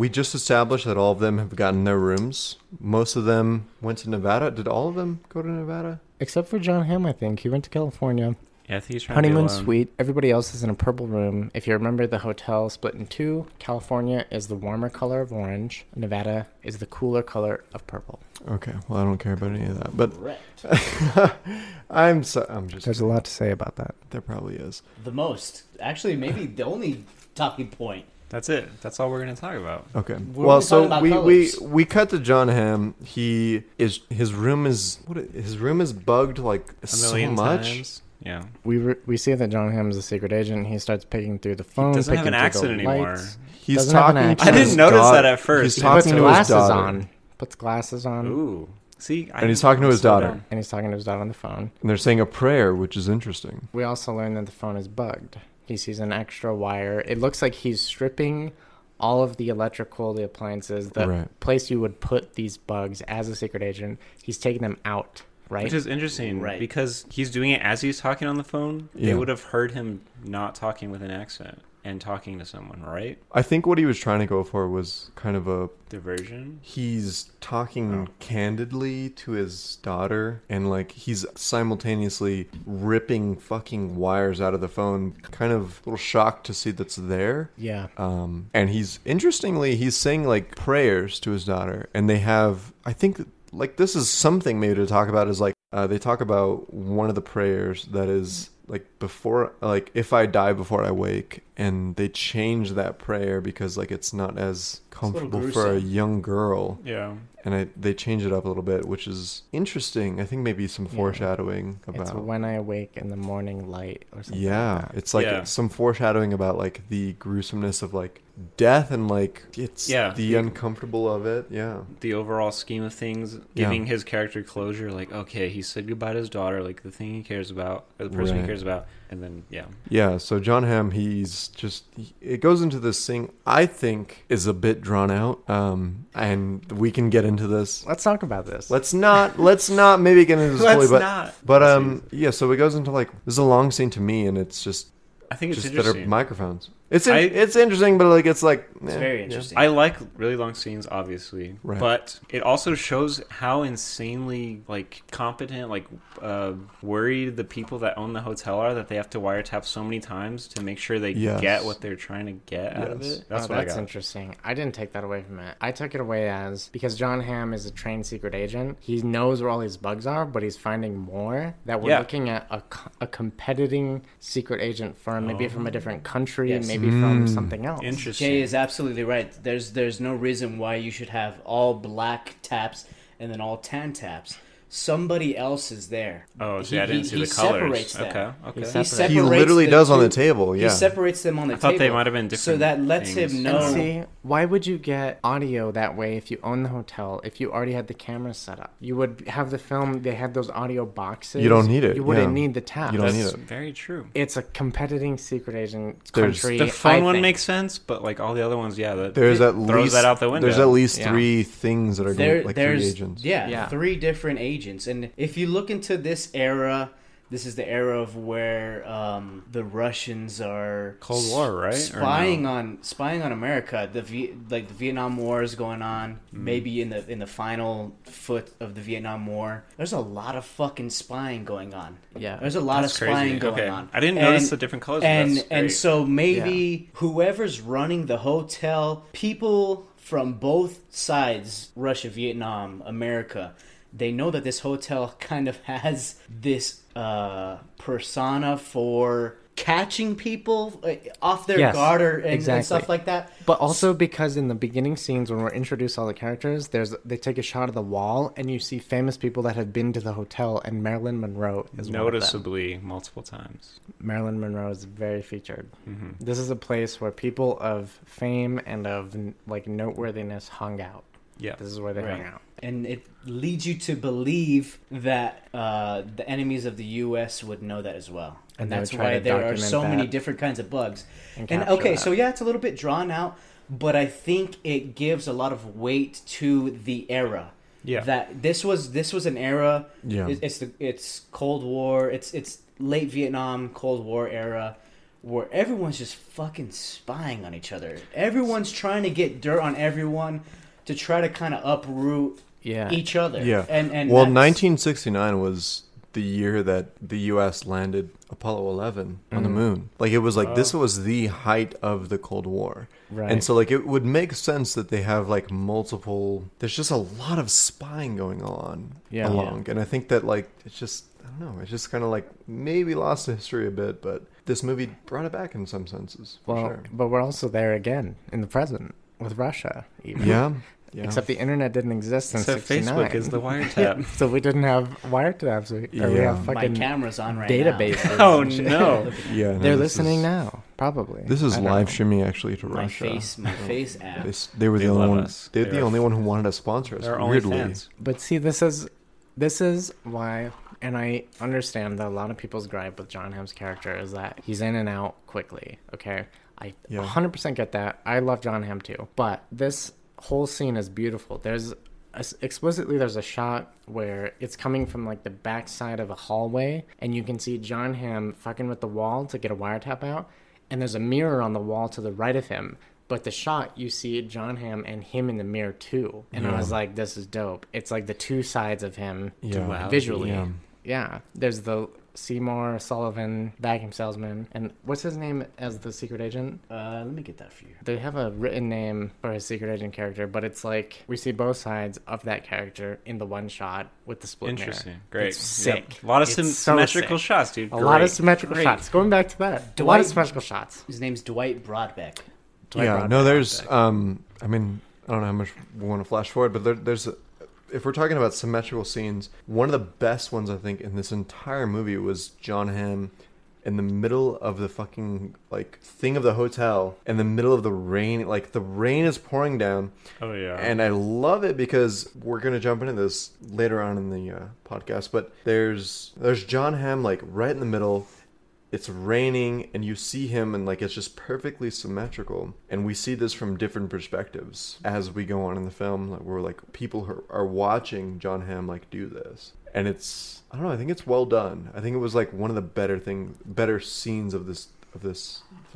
just established that all of them have gotten their rooms. Most of them went to Nevada. Did all of them go to Nevada? Except for Jon Hamm, I think. He went to California. Yeah, I think he's trying Honeymoon to be suite. Everybody else is in a purple room. If you remember, the hotel split in two. California is the warmer color of orange. Nevada is the cooler color of purple. Okay, well, I don't care about any of that. But I'm just. There's a lot to say about that. There probably is. The most, actually, maybe the only talking point. That's it. That's all we're going to talk about. Okay. Well, so we cut to Jon Hamm. He is his room is bugged like so much. Times. Yeah, we see that Jon Hamm is a secret agent. He starts picking through the phone. He doesn't have an accent anymore. He's talking. I didn't notice that at first. He puts glasses on. Ooh, see. And he's talking to his daughter. On the phone. And they're saying a prayer, which is interesting. We also learn that the phone is bugged. He sees an extra wire. It looks like he's stripping all of the electrical, the appliances, the place you would put these bugs as a secret agent. He's taking them out. Right? Which is interesting, right? Because he's doing it as he's talking on the phone. Yeah. They would have heard him not talking with an accent and talking to someone, right? I think what he was trying to go for was kind of a diversion. He's talking candidly to his daughter, and like he's simultaneously ripping fucking wires out of the phone. Kind of a little shocked to see that's there. Yeah. And he's saying like prayers to his daughter, and they have, I think. Like, this is something maybe to talk about is, like, they talk about one of the prayers that is, like, before, like, if I die before I wake, and they change that prayer because, like, it's not as comfortable for a young girl. Yeah. And they change it up a little bit, which is interesting. I think maybe some foreshadowing about... It's when I awake in the morning light or something. Yeah, like that. It's like some foreshadowing about, like, the gruesomeness of, like, death and, like, it's the uncomfortable of it. Yeah. The overall scheme of things, giving his character closure, like, okay, he said goodbye to his daughter, like, the thing he cares about, or the person he cares about, and then, Yeah, so Jon Hamm, he's just... It goes into this thing I think is a bit drawn out, and we can get into this. Let's talk about this. Let's not maybe get into this fully, so it goes into, like, this is a long scene to me, and it's just, I think it's just better microphones. It's interesting, but like it's very interesting. I like really long scenes, obviously, but it also shows how insanely like competent, like worried the people that own the hotel are that they have to wiretap so many times to make sure they get what they're trying to get out of it. That's interesting. I didn't take that away from it. I took it away as because Jon Hamm is a trained secret agent. He knows where all these bugs are, but he's finding more. That we're looking at a competing secret agent firm, maybe from a different country, yes. Maybe from something else. Interesting. Jay is absolutely right. There's no reason why you should have all black taps and then all tan taps. Somebody else is there. Oh, see, I didn't see the colors. Okay. He literally does on the table, yeah. He separates them on the table. I thought they might have been different. So that lets him know. And see, why would you get audio that way if you own the hotel, if you already had the camera set up? You would have the film, they had those audio boxes. You don't need it. You wouldn't need the tab. You don't need it. That's very true. It's a competing secret agent country. The phone one makes sense, but like all the other ones, there's at least, throws that out the window. There's at least three things that are good, like three agents. Yeah, three different agents. And if you look into this era, this is the era of where the Russians are Cold War, right? Spying on America. The Vietnam War is going on, maybe in the final foot of the Vietnam War. There's a lot of fucking spying going on. Yeah, there's a lot of spying going on. I didn't notice the different colors. And so maybe whoever's running the hotel, people from both sides, Russia, Vietnam, America. They know that this hotel kind of has this persona for catching people off their guard and stuff like that. But also because in the beginning scenes when we're introduced all the characters, they take a shot of the wall and you see famous people that have been to the hotel, and Marilyn Monroe is one of them. Noticeably multiple times. Marilyn Monroe is very featured. Mm-hmm. This is a place where people of fame and of like noteworthiness hung out. Yeah, this is where they hang out. And it leads you to believe that the enemies of the U.S. would know that as well. And that's why there are so many different kinds of bugs. And okay, so it's a little bit drawn out, but I think it gives a lot of weight to the era. Yeah. That this was an era. Yeah. It's Cold War. It's late Vietnam Cold War era. where everyone's just fucking spying on each other. Everyone's trying to get dirt on everyone to try to kind of uproot each other. Yeah. And well, 1969 was the year that the U.S. landed Apollo 11 on the moon. Like, it was like, this was the height of the Cold War. Right. And so, like, it would make sense that they have, like, multiple... There's just a lot of spying going on along. And I think that, like, it's just... I don't know. It's just kind of, like, maybe lost the history a bit, but this movie brought it back in some senses. Well, sure. But we're also there again in the present with Russia, even. Yeah. Yeah. Except the internet didn't exist in 69. Facebook is the wiretap. So we didn't have wiretaps. We have fucking my camera's on right databases. Now. Oh, no. Yeah, no, they're listening now, probably. This is live streaming, actually, to Russia. My face app. They were the only ones. They're the only one who wanted to sponsor us, weirdly. But see, this is why... And I understand that a lot of people's gripe with Jon Hamm's character is that he's in and out quickly, okay? I 100% get that. I love Jon Hamm too. But this whole scene is beautiful. There's a shot where it's coming from, like, the backside of a hallway, and you can see Jon Hamm fucking with the wall to get a wiretap out, and there's a mirror on the wall to the right of him. But the shot, you see Jon Hamm and him in the mirror too. And I was like, this is dope. It's like the two sides of him visually. Yeah. Yeah, there's the Seymour Sullivan vacuum salesman. And what's his name as the secret agent? Let me get that for you. They have a written name for his secret agent character, but it's like we see both sides of that character in the one shot with the split mirror. Interesting. Great. It's sick. Yep. A lot of symmetrical shots, dude. Great. A lot of symmetrical shots. Going back to that. A lot of symmetrical shots. His name's Dwight Broadbeck. There's... I mean, I don't know how much we want to flash forward, but there's... If we're talking about symmetrical scenes, one of the best ones, I think, in this entire movie was Jon Hamm in the middle of the fucking, like, thing of the hotel, in the middle of the rain. Like, the rain is pouring down. Oh, yeah. And I love it because we're going to jump into this later on in the podcast. But there's Jon Hamm, like, right in the middle. It's raining, and you see him, and, like, it's just perfectly symmetrical. And we see this from different perspectives as we go on in the film. Like, we're, like, people who are watching Jon Hamm, like, do this. And it's, I don't know, I think it's well done. I think it was, like, one of the better scenes of this film.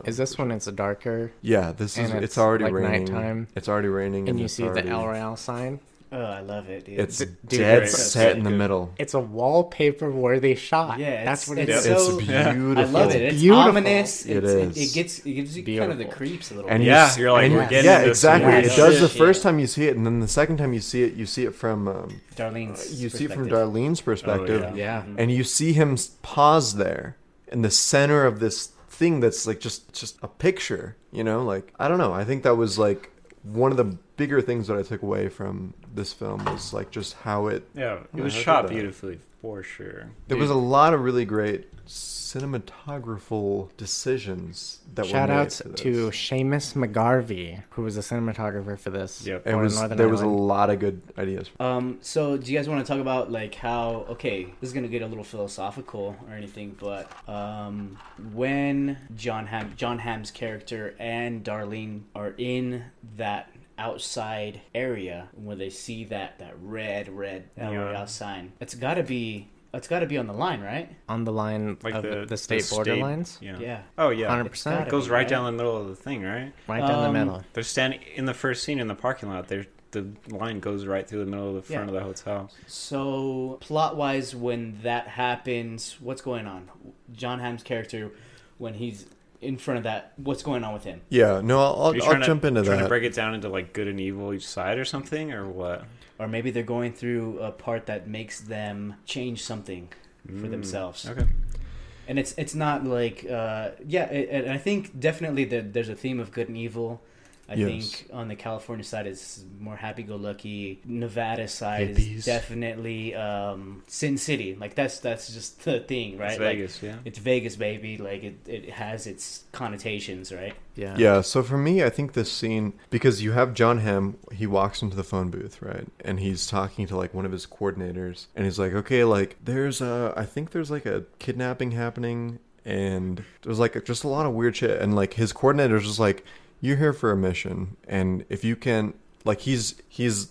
Is this when it's darker? Yeah, this is, it's already like raining. Nighttime. It's already raining. And you see the El Royale sign? Oh, I love it, dude. It's dead set in the middle. It's a wallpaper-worthy shot. Yeah, that's what it is. It's beautiful. I love it. It's ominous. It gives you kind of the creeps a little bit. Yeah, you're like, we're getting this. Yeah, exactly. It does the first time you see it, and then the second time you see it from... Darlene's perspective. Oh, yeah. And you see him pause there in the center of this thing that's like just a picture, you know? Like, I don't know. I think that was like... One of the bigger things that I took away from this film was like just how it... Yeah, it was shot beautifully, for sure. There was a lot of really great cinematographical decisions that were made. Shout-outs to Seamus McGarvey, who was a cinematographer for this. Yep. There was a lot of good ideas. So do you guys want to talk about like how... Okay, this is going to get a little philosophical or anything, but when Jon Hamm's character and Darlene are in that outside area where they see that red sign, it's got to be on the line, right? On the line, like of the state border lines? Yeah. Oh, yeah. 100%. It goes right down the middle of the thing, right? Right down the middle. They're standing in the first scene in the parking lot. The line goes right through the middle of the front of the hotel. So, plot-wise, when that happens, what's going on? Jon Hamm's character, when he's... in front of that, what's going on with him? Yeah, no, I'll jump into that. Trying to break it down into like good and evil each side or something, or what? Or maybe they're going through a part that makes them change something for themselves. Okay. And it's not like I think definitely there's a theme of good and evil. I think on the California side is more happy-go-lucky. Nevada side is definitely Sin City. Like that's just the thing, right? It's Vegas, like, yeah. It's Vegas, baby. Like it has its connotations, right? Yeah. Yeah. So for me, I think this scene, because you have Jon Hamm, he walks into the phone booth, right, and he's talking to like one of his coordinators, and he's like, okay, like I think there's like a kidnapping happening, and there's like just a lot of weird shit, and like his coordinator's just like, you're here for a mission, and if you can, Like, he's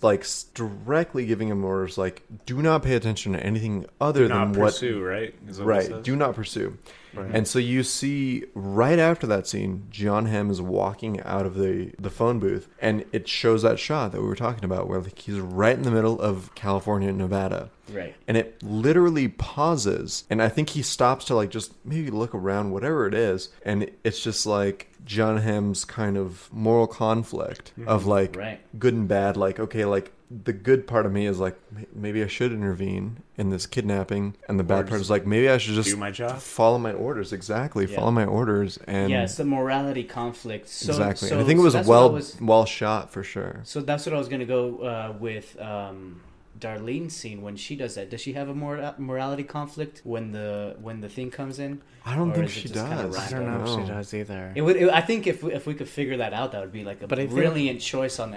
like directly giving him orders, like, do not pay attention to anything other than what... Pursue, right? Right, do not pursue. Right. And so you see, right after that scene, Jon Hamm is walking out of the phone booth, and it shows that shot that we were talking about, where like, he's right in the middle of California and Nevada. Right. And it literally pauses, and I think he stops to, like, just maybe look around, whatever it is, and it's just, like, Jon Hamm's kind of moral conflict of, like, good and bad, like, okay, like, the good part of me is, like, maybe I should intervene in this kidnapping, and the bad part is, like, maybe I should just do my job. Follow my orders, follow my orders, and... Yeah, it's the morality conflict. So, exactly. So, and I think it was well shot, for sure. So that's what I was going to go with... Darlene's scene when she does that. Does she have a morality conflict when the thing comes in? I don't think she does. Kind of I don't know if she does either. I think if we could figure that out, that would be like a brilliant choice on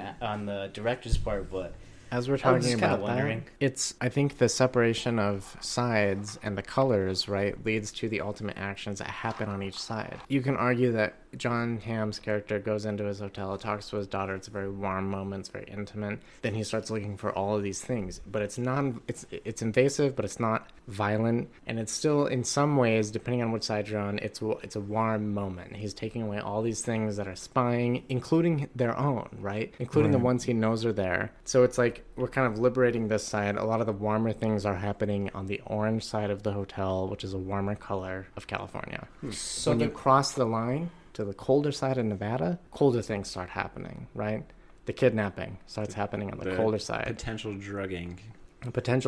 the director's part. But as we're talking about that, it's I think the separation of sides and the colors, right, leads to the ultimate actions that happen on each side. You can argue that Jon Hamm's character goes into his hotel, talks to his daughter. It's a very warm moment. It's very intimate. Then he starts looking for all of these things, but it's invasive, but it's not violent, and it's still in some ways, depending on which side you're on, it's a warm moment. He's taking away all these things that are spying, including their own, right? Including the ones he knows are there. So it's like we're kind of liberating this side. A lot of the warmer things are happening on the orange side of the hotel, which is a warmer color of California. So when you cross the line to the colder side of Nevada, colder things start happening, right? The kidnapping starts happening on the colder side. Potential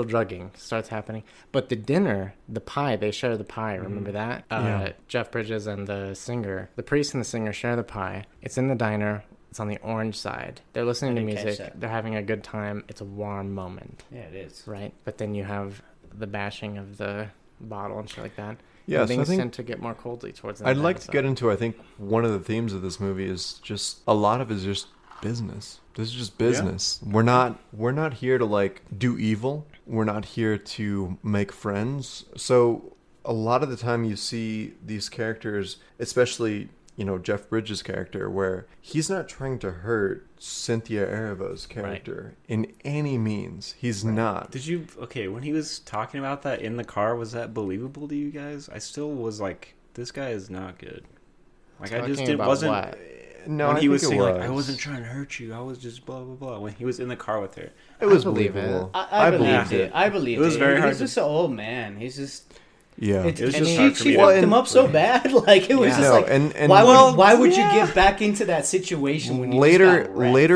drugging starts happening. But the dinner, the pie, they share the pie. Remember that? Jeff Bridges and the singer, the priest and the singer share the pie. It's in the diner. It's on the orange side. They're listening to music. They're having a good time. It's a warm moment. Yeah, it is. Right? But then you have the bashing of the bottle and shit like that. Yeah, so I think tend to get more coldly towards that. I'd like to get into, I think, one of the themes of this movie is just a lot of it is just business. This is just business. Yeah. We're not here to, like, do evil. We're not here to make friends. So a lot of the time you see these characters, especially, you know, Jeff Bridges' character, where he's not trying to hurt Cynthia Erivo's character in any means. He's not. When he was talking about that in the car, was that believable to you guys? I still was like, this guy is not good. Like, talking I just didn't, wasn't. What? No, when I he think was saying, was. Like, I wasn't trying to hurt you. I was just blah, blah, blah. When he was in the car with her. It was believable. I believed it. I believed it. It was very hard. He's just an old man. He's just... Yeah, it was just hard for me. She fucked him up so bad, like it was just like. And why would you get back into that situation when you later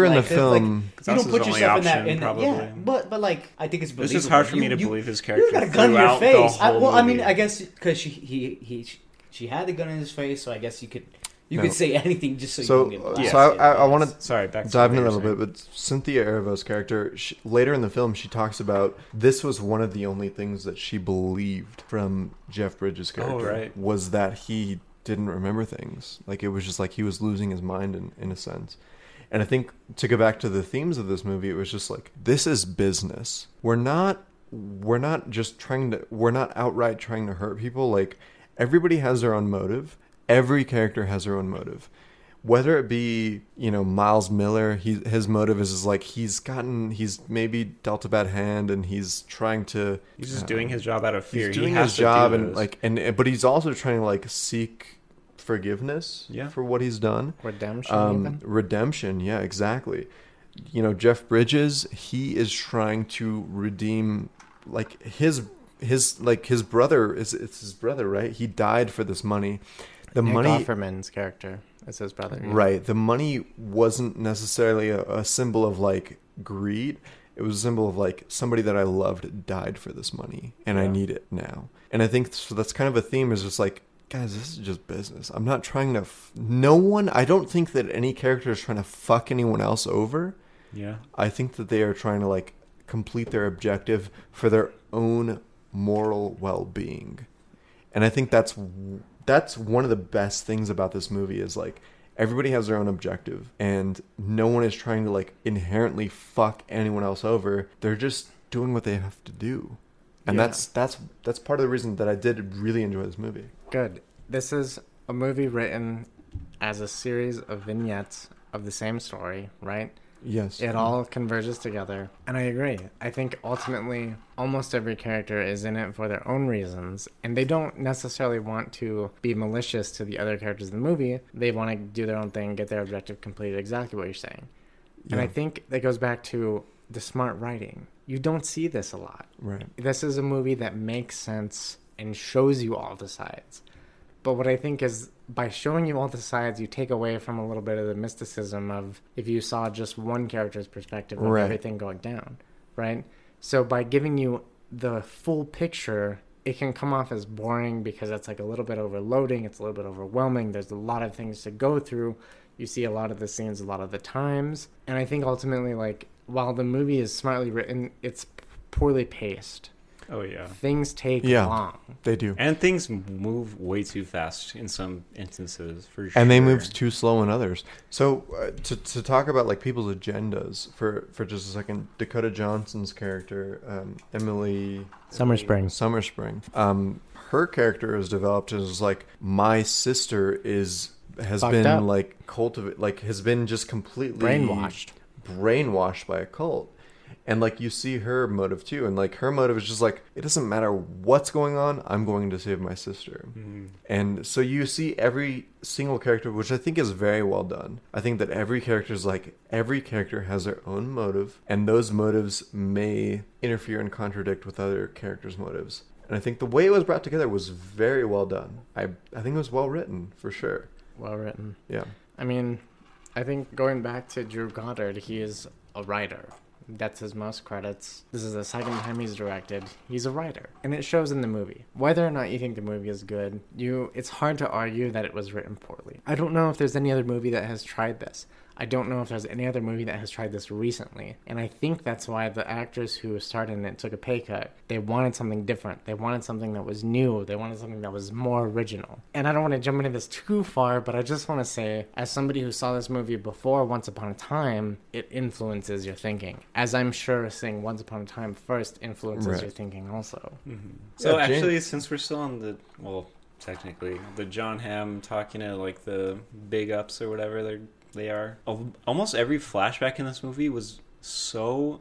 in the film? Like, you don't put yourself in that. But like I think it's believable. It's just hard for me to believe his character. You got a gun in your face. I mean, I guess because she had the gun in his face, so I guess you could say anything just so you can get blasted. So I want to dive in a little bit, but Cynthia Erivo's character, later in the film, she talks about this was one of the only things that she believed from Jeff Bridges' character was that he didn't remember things. Like, it was just like he was losing his mind in a sense. And I think to go back to the themes of this movie, it was just like, this is business. We're not outright trying to hurt people. Like, everybody has their own motive. Every character has their own motive. Whether it be, you know, Miles Miller, his motive is like he's maybe dealt a bad hand and he's trying to... He's just doing his job out of fear. He's doing his job but he's also trying to like seek forgiveness for what he's done. Redemption even. Redemption, yeah, exactly. You know, Jeff Bridges, he is trying to redeem like his brother, it's his brother, right? He died for this money. Nick Offerman's character is his brother. Yeah. Right. The money wasn't necessarily a symbol of, like, greed. It was a symbol of, like, somebody that I loved died for this money, and I need it now. And I think that's kind of a theme is just, like, guys, this is just business. I'm not trying to... I don't think that any character is trying to fuck anyone else over. Yeah. I think that they are trying to, like, complete their objective for their own moral well-being. And I think that's one of the best things about this movie is, like, everybody has their own objective and no one is trying to, like, inherently fuck anyone else over. They're just doing what they have to do. And that's part of the reason that I did really enjoy this movie. Good. This is a movie written as a series of vignettes of the same story, right? Yes. It all converges together. And I agree. I think ultimately almost every character is in it for their own reasons, and they don't necessarily want to be malicious to the other characters in the movie. They want to do their own thing, get their objective completed, exactly what you're saying. Yeah. And I think that goes back to the smart writing. You don't see this a lot. Right. This is a movie that makes sense and shows you all the sides. But what I think is, by showing you all the sides, you take away from a little bit of the mysticism of if you saw just one character's perspective of everything going down, right? So by giving you the full picture, it can come off as boring because it's like a little bit overloading. It's a little bit overwhelming. There's a lot of things to go through. You see a lot of the scenes a lot of the times. And I think ultimately, like, while the movie is smartly written, it's poorly paced. Oh, yeah. Things take long. They do. And things move way too fast in some instances, for sure. And they move too slow in others. So to talk about, like, people's agendas for just a second, Dakota Johnson's character, Emily... Summer Spring. Her character is developed as, like, my sister has been fucked up. Like, has been just completely... Brainwashed by a cult. And, like, you see her motive, too. And, like, her motive is just, like, it doesn't matter what's going on. I'm going to save my sister. Mm-hmm. And so you see every single character, which I think is very well done. I think that every character has their own motive. And those motives may interfere and contradict with other characters' motives. And I think the way it was brought together was very well done. I think it was well written, for sure. Well written. Yeah. I mean, I think going back to Drew Goddard, he is a writer. That's his most credits. This is the second time he's directed. He's a writer. And it shows in the movie. Whether or not you think the movie is good, it's hard to argue that it was written poorly. I don't know if there's any other movie that has tried this. I don't know if there's any other movie that has tried this recently. And I think that's why the actors who started in it took a pay cut. They wanted something different. They wanted something that was new. They wanted something that was more original. And I don't want to jump into this too far, but I just want to say, as somebody who saw this movie before Once Upon a Time, it influences your thinking. As I'm sure seeing Once Upon a Time first influences your thinking also. Mm-hmm. So yeah, actually, since we're still on the... Well, technically, the Jon Hamm talking to, like, the big ups or whatever they are. Almost every flashback in this movie was so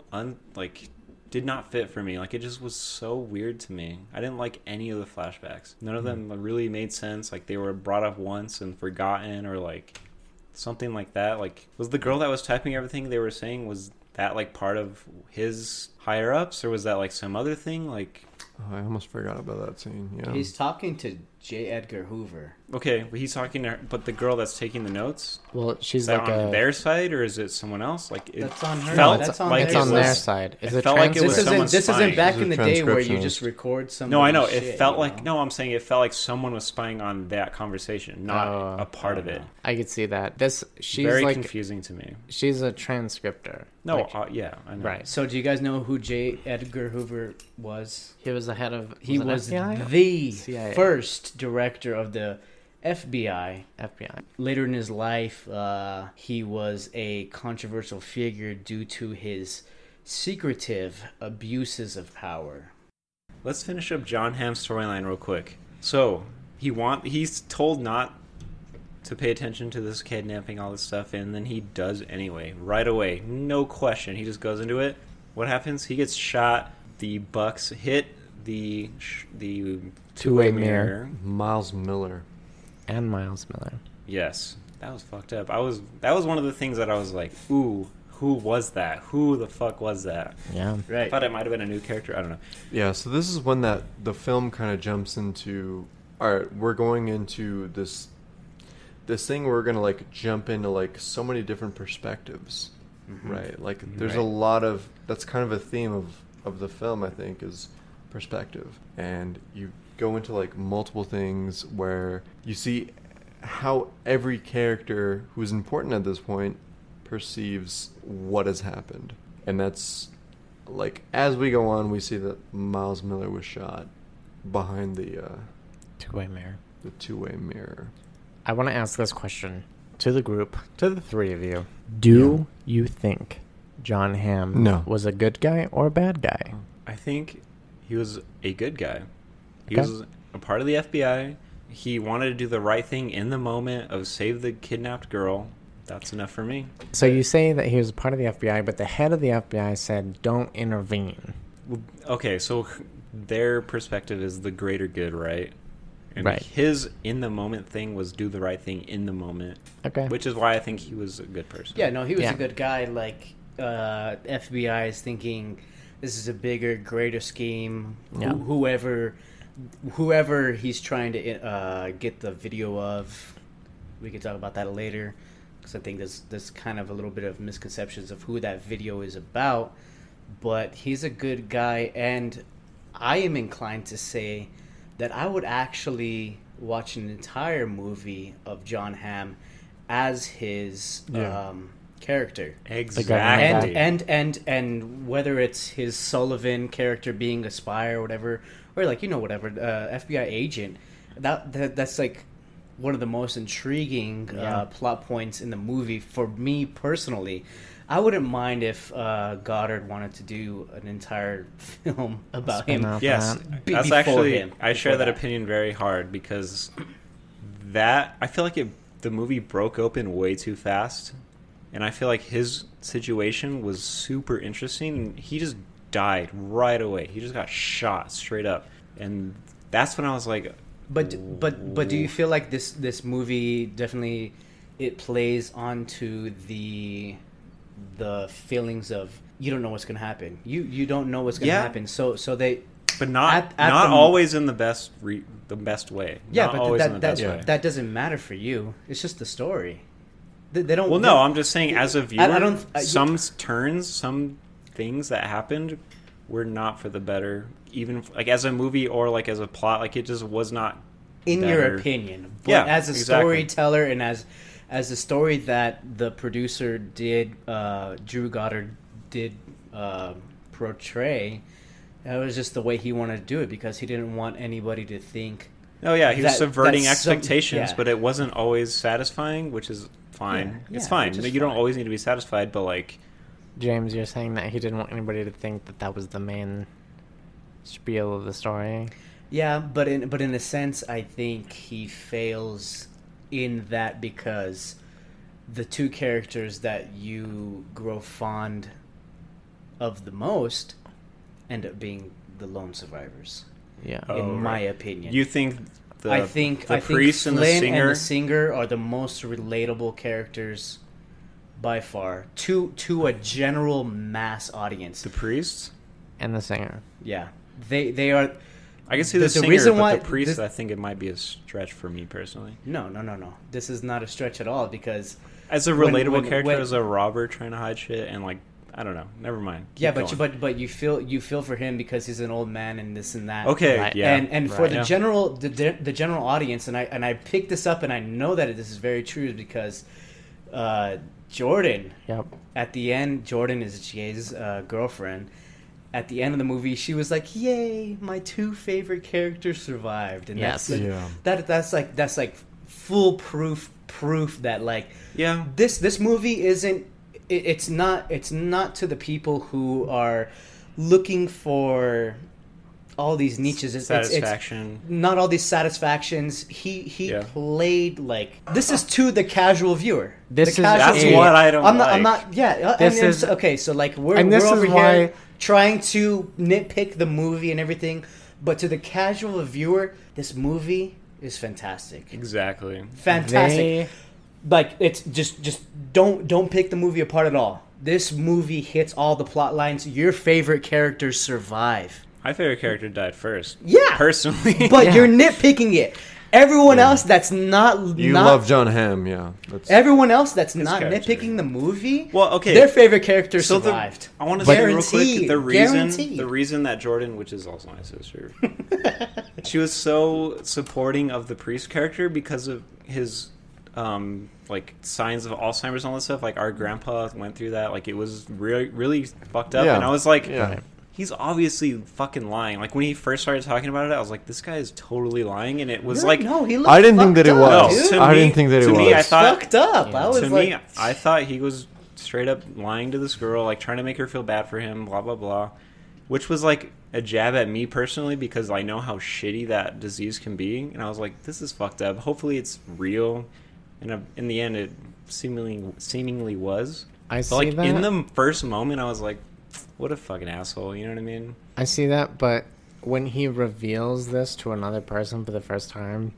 did not fit for me. Like, it just was so weird to me. I didn't like any of the flashbacks. None of them really made sense. Like, they were brought up once and forgotten, or like something like that. Like, was the girl that was typing everything they were saying, was that like part of his higher ups, or was that like some other thing? Like, oh, I almost forgot about that scene. Yeah, he's talking to J. Edgar Hoover. Okay, but he's talking to her, but the girl that's taking the notes. Well, she's like on their side, or is it someone else? Like, it that's on her. Felt that's on, like it's on their side. Is it felt like it was someone's. This isn't back in the day where you just record something. No, I know. It felt like. No, I'm saying it felt like someone was spying on that conversation, not a part of it. I could see that. She's very confusing to me. She's a transcriptor. No, yeah, I know. Right. So, do you guys know who J. Edgar Hoover was? He was the head of. He was the CIA. First director of the FBI. Later in his life, he was a controversial figure due to his secretive abuses of power. Let's finish up Jon Hamm's storyline real quick. So he's told not to pay attention to this kidnapping, all this stuff, and then he does anyway, right away, no question. He just goes into it. What happens? He gets shot. The Bucks hit the two-way mirror. Miles Miller. Yes, that was fucked up. That was one of the things that I was like, ooh, who was that? Who the fuck was that? Yeah, right. I thought it might have been a new character. I don't know. Yeah, so this is when that the film kind of jumps into. All right, we're going into this thing. Where we're gonna like jump into like so many different perspectives, right? Like, there's a lot of that's kind of a theme of the film. I think is perspective, and you go into like multiple things where you see how every character who's important at this point perceives what has happened. And that's like, as we go on, we see that Miles Miller was shot behind the two-way mirror. I want to ask this question to the group, to the three of you. Do you think Jon Hamm was a good guy or a bad guy? I think he was a good guy. He was a part of the FBI. He wanted to do the right thing in the moment of save the kidnapped girl That's enough for me. So you say that he was a part of the FBI, but the head of the FBI said, don't intervene. Okay, so their perspective is the greater good, right? And right. His in-the-moment thing was do the right thing in the moment. Okay. Which is why I think he was a good person. Yeah, no, he was a good guy. Like, FBI is thinking, this is a bigger, greater scheme. Yeah. Whoever he's trying to get the video of, we can talk about that later. Because I think there's kind of a little bit of misconceptions of who that video is about. But he's a good guy, and I am inclined to say that I would actually watch an entire movie of Jon Hamm as his character. Exactly. And whether it's his Sullivan character being a spy or whatever, or like, whatever, FBI agent, that's like one of the most intriguing plot points in the movie for me personally. I wouldn't mind if Goddard wanted to do an entire film about him. Yes, that's actually him. I share that opinion very hard because I feel like the movie broke open way too fast, and I feel like his situation was super interesting. He just died right away. He just got shot straight up, and that's when I was like, "But do you feel like this movie definitely it plays onto the feelings of you don't know what's gonna happen. You don't know what's gonna happen. So they, but not not always in the best way. Yeah, not but that doesn't matter for you. It's just the story. They don't. Well, no, I'm just saying as a viewer, some things that happened were not for the better. Even like as a movie or like as a plot, like it just was not. In better. Your opinion, but as a storyteller and as the story that the producer did, Drew Goddard did portray, that was just the way he wanted to do it because he didn't want anybody to think. Oh yeah, he was subverting expectations, but it wasn't always satisfying, which is fine. Yeah, it's fine. You don't always need to be satisfied, but like James, you're saying that he didn't want anybody to think that was the main spiel of the story. Yeah, but in a sense, I think he fails. In that because the two characters that you grow fond of the most end up being the lone survivors. Yeah. My opinion. You think I think priest and Flynn the singer? And the singer are the most relatable characters by far to a general mass audience. The priest and the singer. Yeah. They are I can see the singer, reason why, but the priest, I think it might be a stretch for me personally. No. This is not a stretch at all because... As a relatable character, as a robber trying to hide shit and like, I don't know. Never mind. Keep going. But you feel for him because he's an old man and this and that. Okay, right. Yeah. And for the general audience, and I picked this up and I know that this is very true because Jordan, at the end, Jordan is Jay's girlfriend. At the end of the movie, she was like, "Yay, my two favorite characters survived," and that's like foolproof proof that like this movie isn't it's not to the people who are looking for all these niches. It's not all these satisfactions. He played like this is to the casual viewer. What I don't. I'm not. Yeah. This is okay. So like we're over here trying to nitpick the movie and everything, but to the casual viewer, this movie is fantastic. Exactly. Fantastic. Like it's just don't pick the movie apart at all. This movie hits all the plot lines. Your favorite characters survive. My favorite character died first. Yeah. Personally. But you're nitpicking it. Everyone else that's not... You love Jon Hamm, yeah. Everyone else that's not nitpicking the movie, well, okay. Their favorite character survived. I want to say real quick, the reason that Jordan, which is also my sister, she was so supporting of the priest character because of his... like signs of Alzheimer's and all that stuff. Like our grandpa went through that. Like it was really, really fucked up. Yeah. And I was like... Yeah. He's obviously fucking lying. Like when he first started talking about it, I was like, "This guy is totally lying," and it was I didn't think that it was. I didn't think that it was. To me, I thought fucked up. I was like, I thought he was straight up lying to this girl, like trying to make her feel bad for him, blah blah blah, which was like a jab at me personally because I know how shitty that disease can be, and I was like, "This is fucked up." Hopefully, it's real, and in the end, it seemingly was. I see that. In the first moment, I was like, what a fucking asshole, you know what I mean? I see that, but when he reveals this to another person for the first time,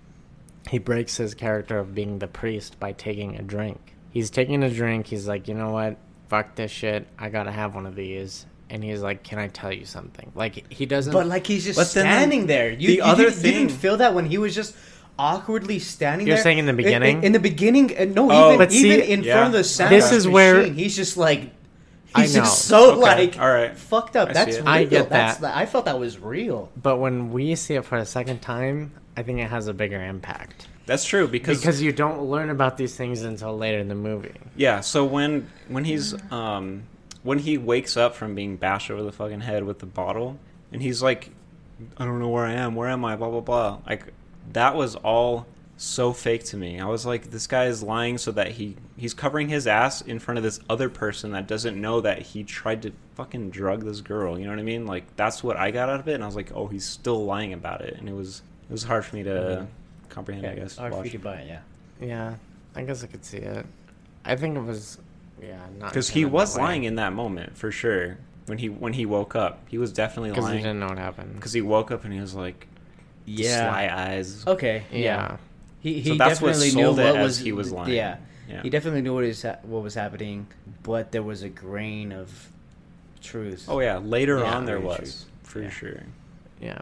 he breaks his character of being the priest by taking a drink. He's taking a drink, he's like, you know what, fuck this shit, I gotta have one of these. And he's like, can I tell you something? Like, he doesn't... But, like, he's just standing there. You didn't feel that when he was just awkwardly standing there? You're saying in the beginning? In the beginning, even front of the sound machine, he's just like... He's just so, all right, fucked up. That's real. I get that. I felt that was real. But when we see it for a second time, I think it has a bigger impact. That's true, because you don't learn about these things until later in the movie. Yeah, so when he's... when he wakes up from being bashed over the fucking head with the bottle, and he's like, I don't know where am I, blah, blah, blah. Like, that was all so fake to me. I was like, this guy is lying so that he's covering his ass in front of this other person that doesn't know that he tried to fucking drug this girl. You know what I mean? Like, that's what I got out of it, and I was like, oh, he's still lying about it. And it was hard for me to comprehend, I guess. Hard for you to buy it, yeah. Yeah, I guess I could see it. I think it was... Yeah, because he was lying in that moment for sure. When he woke up, he was definitely lying. Because he didn't know what happened. Because he woke up and he was like, sly eyes. Okay, yeah. He definitely knew what was he was lying. Yeah, he definitely knew what was happening, but there was a grain of truth. Oh yeah, later on there was for sure. Yeah.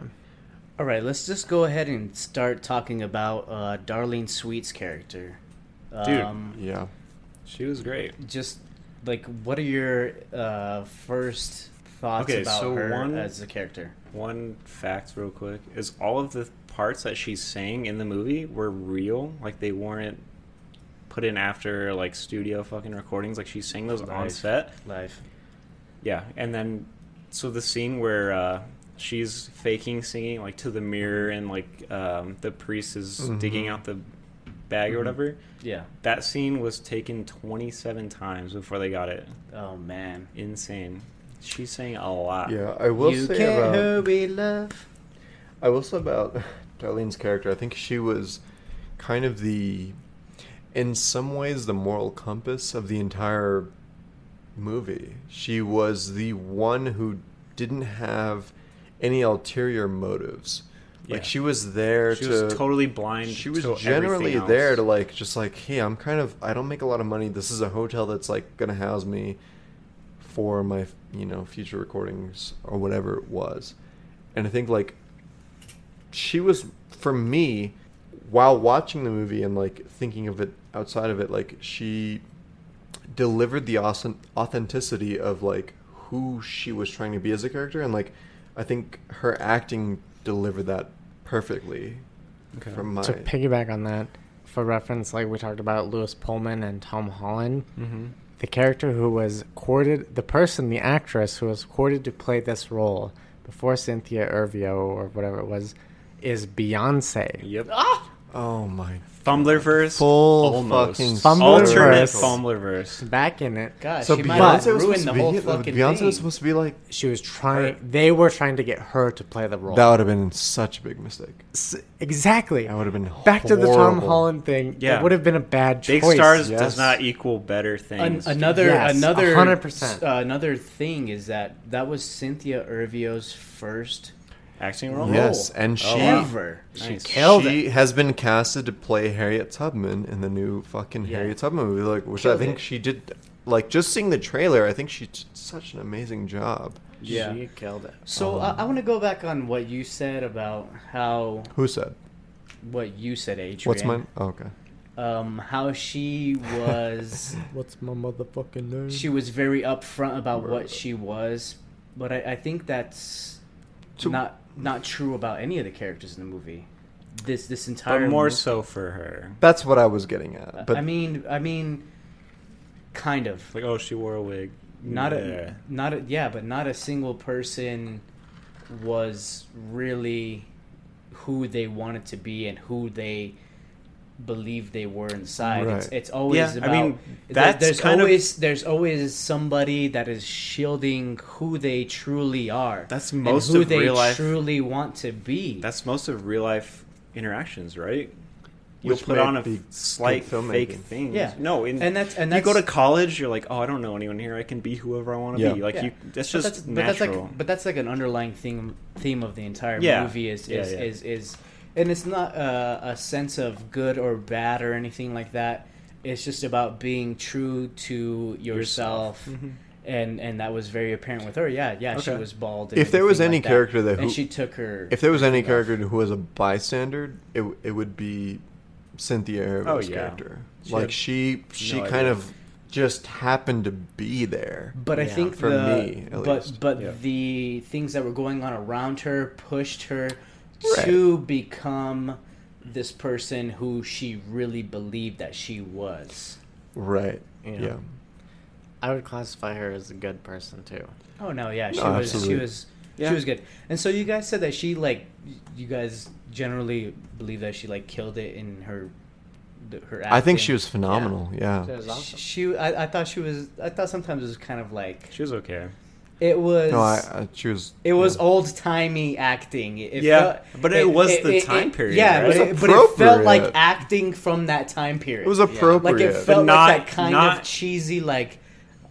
All right, let's just go ahead and start talking about Darlene Sweet's character. Dude, yeah. She was great. Just, like, what are your first thoughts about her as a character? One fact real quick is all of the parts that she sang in the movie were real. Like, they weren't put in after, like, studio fucking recordings. Like, she sang those on set. Live. Yeah. And then, so the scene where she's faking singing, like, to the mirror and, like, the priest is digging out the... bag or whatever. Yeah. That scene was taken 27 times before they got it. Oh man. Insane. She sang a lot. Yeah, I will say about... You can't hurry love. I will say about Darlene's character, I think she was kind of in some ways the moral compass of the entire movie. She was the one who didn't have any ulterior motives. Like, she was there to... She was totally blind. She was generally there to, like, just like, hey, I'm kind of... I don't make a lot of money. This is a hotel that's, like, going to house me for my, you know, future recordings or whatever it was. And I think, like, she was, for me, while watching the movie and, like, thinking of it outside of it, like, she delivered the authenticity of, like, who she was trying to be as a character. And, like, I think her acting delivered that perfectly. Okay. To piggyback on that, for reference, like we talked about Lewis Pullman and Tom Holland, the character who was courted, the actress who was courted to play this role before Cynthia Erivo or whatever it was, is Beyonce. Yep. Ah! Oh my. Fumblerverse. Full fucking Fumblerverse. Back in it. God, so Beyonce was ruined the whole fucking Beyonce thing. Was supposed to be like... She was trying... They were trying to get her to play the role. That would have been such a big mistake. Exactly. That would have been horrible. Back to the Tom Holland thing. Yeah. That would have been a bad choice. Big stars does not equal better things. Another 100%. Another thing is that was Cynthia Erivo's first... acting role? Yes, and she killed it. She has been casted to play Harriet Tubman in the new fucking Harriet Tubman movie, like, which I think she did. Like, just seeing the trailer, I think she did such an amazing job. Yeah. She killed it. So I want to go back on what you said about how... Who said? What you said, Adrian. What's my... Oh, okay. How she was... What's my motherfucking name? She was very upfront about what she was, but I think that's... Not true about any of the characters in the movie. This entire but more movie. So for her. That's what I was getting at. But I mean, kind of like, oh, she wore a wig. But not a single person was really who they wanted to be and who they believed they were inside. Right. It's always about. I mean, there's always somebody that is shielding who they truly are. That's most and who of they real life, truly want to be. That's most of real life interactions, right? You'll put on a slight fake thing. Yeah. No, and that's, you go to college, you're like, oh, I don't know anyone here. I can be whoever I want to be. Like you, that's just natural. But that's like an underlying theme of the entire movie is and it's not a sense of good or bad or anything like that. It's just about being true to yourself. Mm-hmm. And that was very apparent with her. She was bald. And if there was any character that, and she took her. If there was any character who was a bystander, it would be Cynthia Erivo's character. She kind of just happened to be there. But I think the things that were going on around her pushed her to become this person who she really believed that she was. Right. You know? Yeah. I would classify her as a good person too. Oh no, yeah, she was good. And so you guys said that she you guys generally believe that she killed it in her acting. I think she was phenomenal. Yeah. She was awesome. I thought sometimes it was kind of like she was okay. It was old timey acting. It felt, but it was the time period. Yeah, right? but it felt like acting from that time period. It was appropriate. Like it felt like that kind of cheesy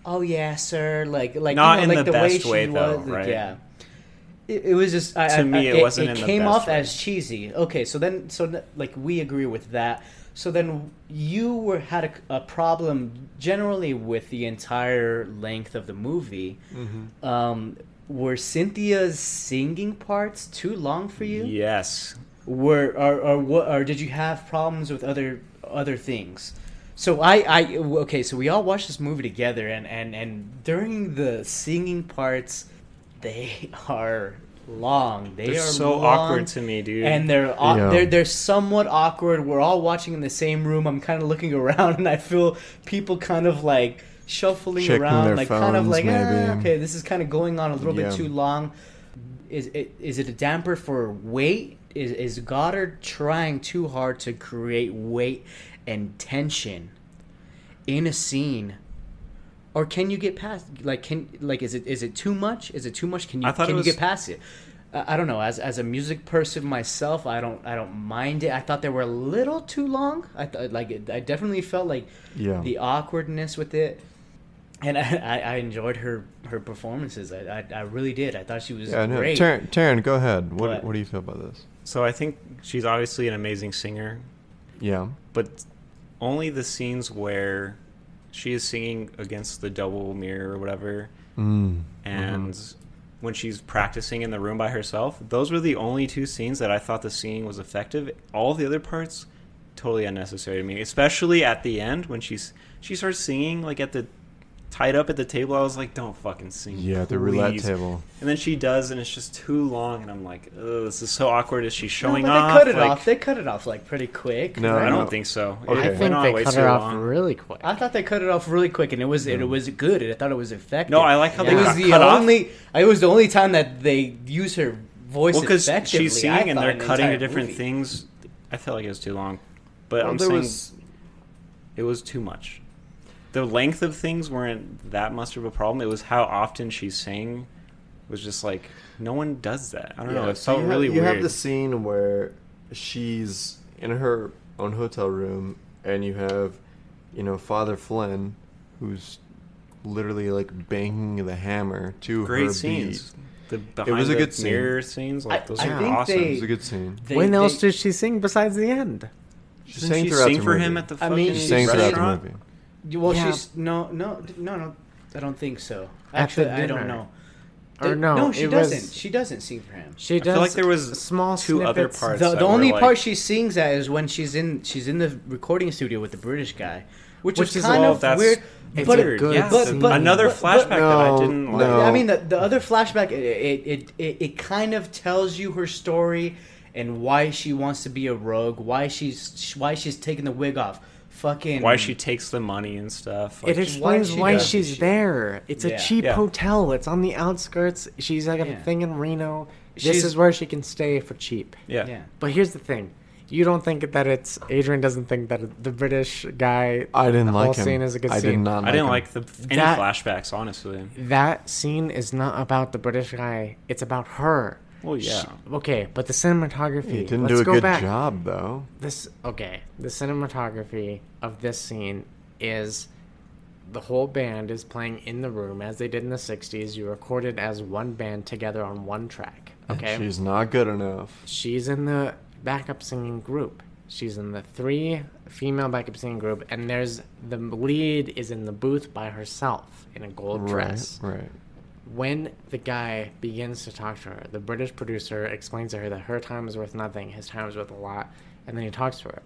oh yeah, sir. Like not you know, in like the best way, she though, was, right? Yeah, it was just. To me, it wasn't. It in came the best off way. As cheesy. Okay, so we agree with that. So then you had a problem generally with the entire length of the movie. Mm-hmm. Were Cynthia's singing parts too long for you? Yes. Or did you have problems with other things? So so we all watched this movie together, and during the singing parts, they are long. They're so long, awkward to me, dude. And they're somewhat awkward. We're all watching in the same room. I'm kind of looking around, and I feel people kind of shuffling checking around, their phones, kind of okay, this is kind of going on a little bit too long. Is it a damper for weight? Is Goddard trying too hard to create weight and tension in a scene, or can you get past is it too much can you get past it? I don't know, as a music person myself, I don't mind it. I thought they were a little too long. I definitely felt the awkwardness with it, and I enjoyed her performances. I really did. I thought she was great. Taryn, go ahead. What do you feel about this? So I think she's obviously an amazing singer. Yeah. But only the scenes where she is singing against the double mirror or whatever, and when she's practicing in the room by herself, those were the only two scenes that I thought the singing was effective. All the other parts, totally unnecessary to me, especially at the end when she starts singing at the tied up at the table. I was like, don't fucking sing, please. The roulette table. And then she does, and it's just too long, and I'm like, oh, this is so awkward. Is she showing off? They cut it off pretty quick. No, right? I don't think so. Okay. I think they cut it off really quick. I thought they cut it off really quick, and it was good. I thought it was effective. No, I like how it was the only time that they use her voice effectively. Well, because she's singing, and they're cutting to different things. I felt like it was too long. But I'm saying it was too much. The length of things weren't that much of a problem. It was how often she sang was just no one does that. I don't know. It felt really weird. You have the scene where she's in her own hotel room, and you have, Father Flynn, who's literally banging the hammer to her beat. Great scenes. It was a good scene. Mirror scenes, those are awesome. It was a good scene. When else did she sing besides the end? She sang throughout the movie. She sang for him at the fucking restaurant. She sang throughout the movie. Well, yeah. She's no. I don't think so. Actually, I don't know. She doesn't. She doesn't sing for him. She does. I feel like there was small two other parts. The only part she sings at is when she's in the recording studio with the British guy, which is kind of weird. But another flashback that I didn't like. I mean, the other flashback it kind of tells you her story and why she wants to be a rogue, why she's taking the wig off. Why she takes the money and stuff. It explains why she's there. It's a cheap hotel. It's on the outskirts. She's a thing in Reno. This is where she can stay for cheap. Yeah. But here's the thing. You don't think that it's... Adrian doesn't think that the British guy... I didn't like him. The whole scene is a good scene. I didn't like any flashbacks, honestly. That scene is not about the British guy. It's about her. Well, yeah. Okay, but the cinematography. He didn't do a good job, though. The cinematography of this scene is the whole band is playing in the room as they did in the 60s. You recorded as one band together on one track. Okay. And she's not good enough. She's in the backup singing group. She's in the three female backup singing group, and there's the lead is in the booth by herself in a gold dress. Right. When the guy begins to talk to her, the British producer explains to her that her time is worth nothing, his time is worth a lot, and then he talks to her.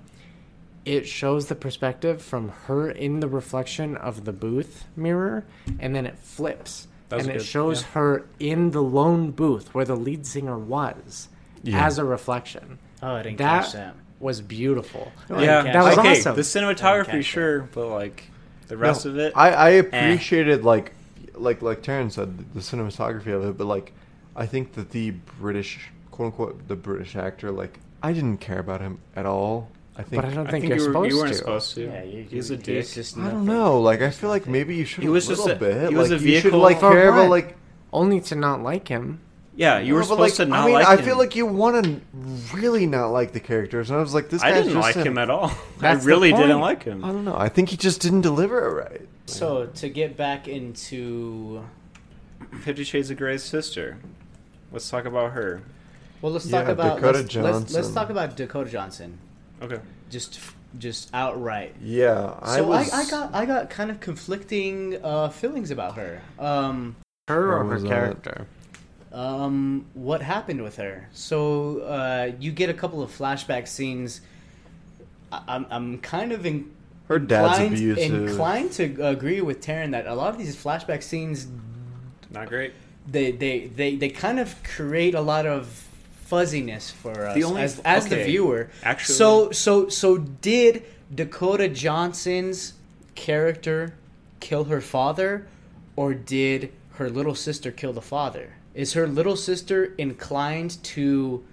It shows the perspective from her in the reflection of the booth mirror, and then it flips, and it shows her in the lone booth where the lead singer was as a reflection. Oh, I didn't catch that. Was beautiful. Yeah, that was awesome. The cinematography, sure, but like the rest of it, I appreciated like Taryn said, the cinematography of it. But like, I think that the British, quote unquote, the British actor, like I didn't care about him at all. I think, but I don't think you weren't supposed to. Yeah, he's a dick. Just I don't know. Like I feel like maybe you should. He was a little bit. He was a vehicle. You should like care about like only to not like him. Yeah, you were supposed to not like him. I mean, I feel like you want to really not like the characters. And I was like, this guy didn't like him at all. I really didn't like him. I don't know. I think he just didn't deliver it right. So, to get back into 50 Shades of Grey's sister, let's talk about her. Well, let's talk about Dakota Johnson. Let's talk about Dakota Johnson. Okay. Just outright. Yeah, I got kind of conflicting feelings about her. Her or her character? What happened with her? So you get a couple of flashback scenes. I'm kind of her dad's inclined to agree with Taryn that a lot of these flashback scenes not great. They kind of create a lot of fuzziness for us the viewer. Actually, so did Dakota Johnson's character kill her father, or did her little sister kill the father? Is her little sister inclined to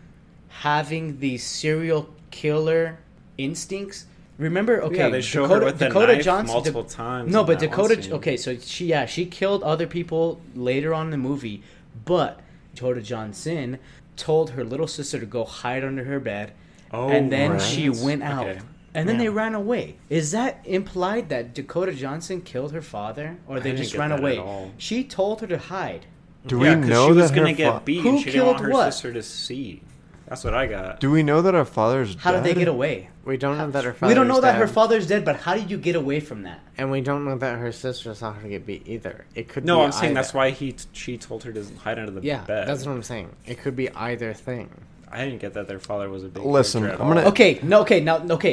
having these serial killer instincts? Remember, okay, yeah, they show her with Dakota knife Johnson multiple times. No, but Dakota. Okay, so she killed other people later on in the movie, but Dakota Johnson told her little sister to go hide under her bed, and then she went out, and then they ran away. Is that implied that Dakota Johnson killed her father, or they just ran away? She told her to hide. Do we know she was going to get beat and she didn't want her sister to see? That's what I got. Do we know that her father's dead? How did they get away? We don't know that her father's dead. We don't know that her father's dead, but how did you get away from that? And we don't know that her sister saw her get beat either. It could be I'm saying that's why she told her to hide under the bed. That's what I'm saying. It could be either thing. I didn't get that their father was a big character at all.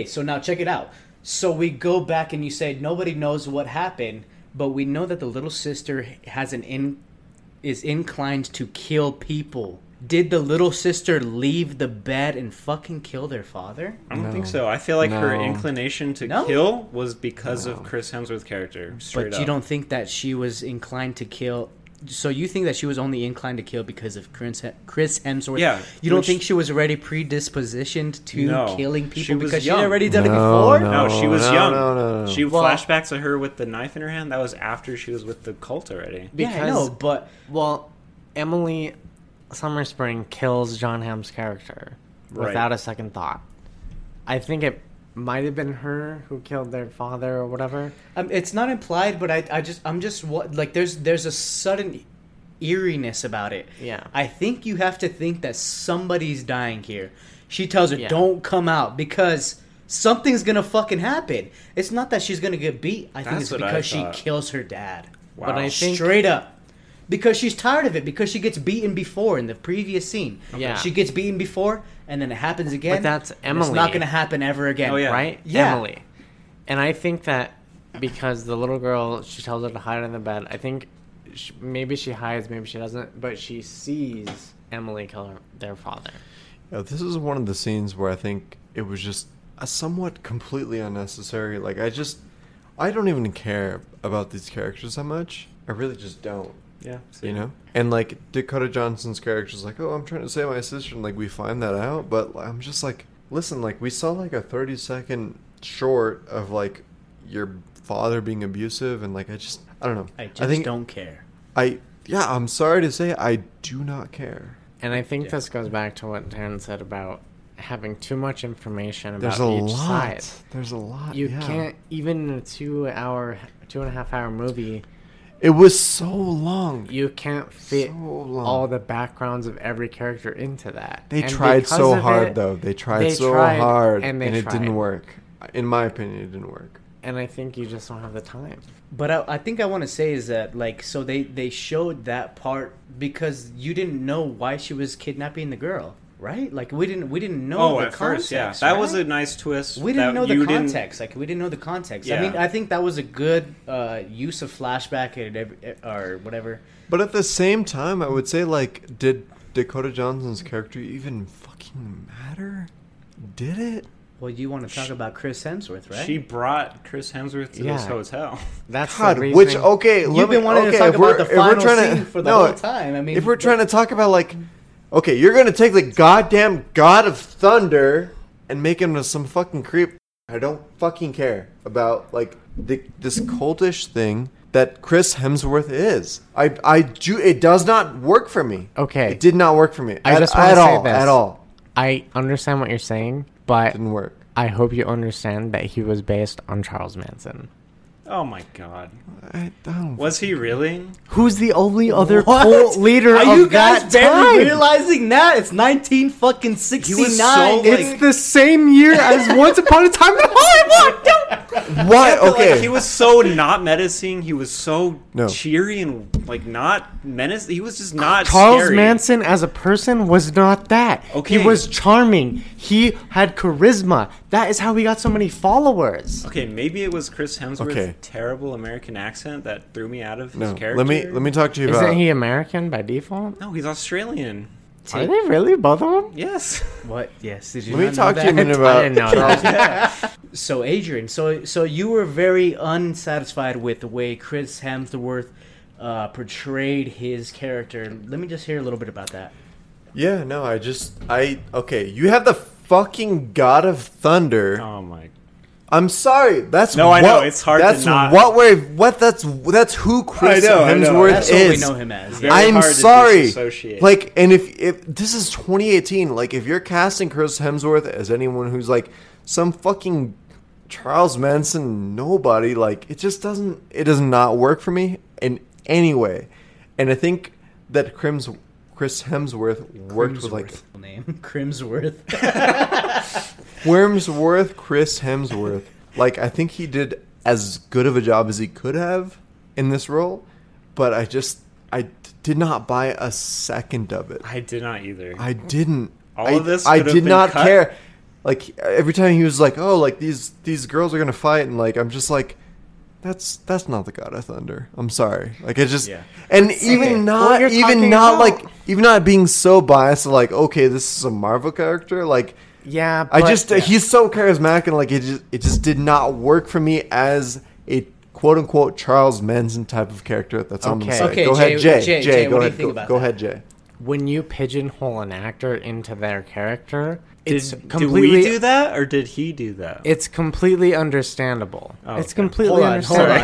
So now check it out. So we go back and you say nobody knows what happened, but we know that the little sister has is inclined to kill people. Did the little sister leave the bed and fucking kill their father? I don't think so. I feel like her inclination to kill was because of Chris Hemsworth's character. But you don't think that she was inclined to kill? So you think that she was only inclined to kill because of Chris Hemsworth? Yeah. You don't think she was already predispositioned to killing people because she had already done it before? No, she was young. No. She flashbacks to her with the knife in her hand. That was after she was with the cult already. Emily Summerspring kills Jon Hamm's character without a second thought. I think it might have been her who killed their father or whatever. It's not implied, but there's a sudden eeriness about it. Yeah, I think you have to think that somebody's dying here. She tells her don't come out because something's gonna fucking happen. It's not that she's gonna get beat. I think it's because she kills her dad. Wow, but I think straight up because she's tired of it because she gets beaten before in the previous scene. Okay. Yeah, she gets beaten before. And then it happens again. But that's Emily. It's not going to happen ever again, right? Yeah. Emily. And I think that because the little girl, she tells her to hide in the bed. I think maybe she hides, maybe she doesn't. But she sees Emily kill their father. Yeah, this is one of the scenes where I think it was just a somewhat completely unnecessary. Like, I don't even care about these characters that much. I really just don't. Yeah, see. You know? And, like, Dakota Johnson's character's like, I'm trying to save my sister, and, like, we find that out, but I'm just like, listen, like, we saw, like, a 30-second short of, like, your father being abusive, and, like, I don't know. I think don't care. I'm sorry to say, I do not care. And I think this goes back to what Taryn said about having too much information about each side. There's a lot. You can't, even in a 2.5 hour movie. It was so long. You can't fit all the backgrounds of every character into that. They tried so hard, though. They tried so hard, and it didn't work. In my opinion, it didn't work. And I think you just don't have the time. But I think I want to say is that, like, so they showed that part because you didn't know why she was kidnapping the girl, right? Like, we didn't know the context. Oh, at first, yeah. That was a nice twist. We didn't know the context. Like, we didn't know the context. Yeah. I mean, I think that was a good use of flashback or whatever. But at the same time, I would say, like, did Dakota Johnson's character even fucking matter? Did it? Well, you want to talk about Chris Hemsworth, right? She brought Chris Hemsworth to this hotel. That's God, the reason. Which, okay, you've been wanting to talk about the final scene for the whole time. I mean, if we're trying to talk about, like, okay, you're going to take the goddamn God of Thunder and make him some fucking creep. I don't fucking care about, like, this cultish thing that Chris Hemsworth is. It does not work for me. Okay. It did not work for me. I just want to say this. I understand what you're saying. But didn't work. I hope you understand that he was based on Charles Manson. Oh my God! Was he really? Who's the only other cult leader of that time? Are you guys barely realizing that it's 1969? It's the same year as Once Upon a Time in Hollywood. What? Okay, like, he was so not menacing. He was so cheery and, like, not menacing. He was just not. Charles Manson as a person was not that. Okay, he was charming. He had charisma. That is how he got so many followers. Okay, maybe it was Chris Hemsworth's terrible American accent that threw me out of his character. Let me talk to you about... Isn't he American by default? No, he's Australian. Are they really, both of them? Yes. What? Yes. Did you Let me talk to you a minute about... I didn't know that. So, Adrian, so you were very unsatisfied with the way Chris Hemsworth portrayed his character. Let me just hear a little bit about that. Yeah, no, Okay, you have the... fucking God of Thunder. Oh my. I'm sorry. I know. It's hard to not. That's who Chris Hemsworth is. That's what we know him as. Yeah. I'm sorry. Like, and if this is 2018, like, if you're casting Chris Hemsworth as anyone who's, like, some fucking Charles Manson nobody, like, it does not work for me in any way. And I think that Chris Hemsworth worked with, like... name Crimsworth. Wormsworth Chris Hemsworth. Like, I think he did as good of a job as he could have in this role, but I did not buy a second of it. I did not either. I didn't. All of this I did not cut. Care. Like, every time he was like, oh, like, these girls are going to fight, and, like, I'm just like... That's not the God of Thunder. I'm sorry. Like, I just and even not being so biased, like, okay, this is a Marvel character. Like, he's so charismatic, and, like, it just did not work for me as a quote unquote Charles Manson type of character. That's all I'm gonna say. Okay, go ahead, Jay. Jay, go ahead, Jay. When you pigeonhole an actor into their character. Did we do that, or did he do that? It's completely understandable. Oh, it's completely understandable.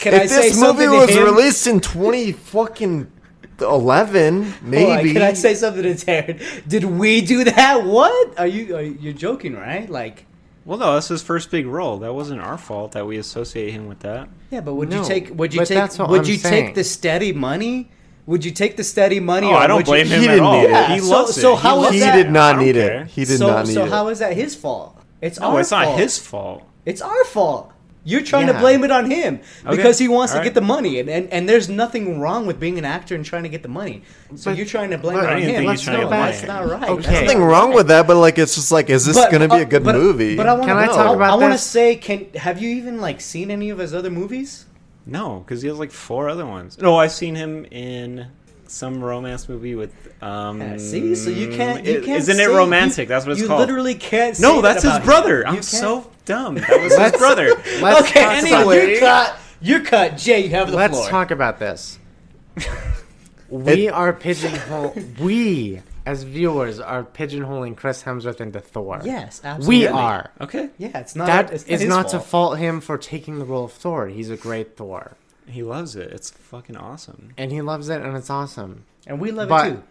Can I say something to him? If this movie was released in 2011, maybe. Can I say something to Taryn? Did we do that? What? You're joking, right? Like, well, no, that's his first big role. That wasn't our fault that we associate him with that. Yeah, but would you take the steady money? Would you take the steady money? Oh, I don't blame him at all. Yeah. He loves it. So how is that? He did not need it. He did not need it. So how is that his fault? It's our fault. No, it's not his fault. It's our fault. You're trying to blame it on him because he wants to get the money. And there's nothing wrong with being an actor and trying to get the money. So you're trying to blame it on him. That's not right. Okay. There's nothing wrong with that, but, like, it's just like, is this going to be a good movie? But have you even, like, seen any of his other movies? No, because he has, like, 4 other ones. No, I've seen him in some romance movie with... see? So you can't... Isn't it romantic? That's what it's called. You literally can't say that. No, that's his brother. I'm so dumb. That was his brother. Okay, anyway. You're cut. Jay, you have the floor. Let's talk about this. We are pigeonholed... We... As viewers are pigeonholing Chris Hemsworth into Thor. Yes, absolutely. We are. Okay. Yeah, it's not. That is not to fault him for taking the role of Thor. He's a great Thor. He loves it. It's fucking awesome. And he loves it, and it's awesome. And we love it too.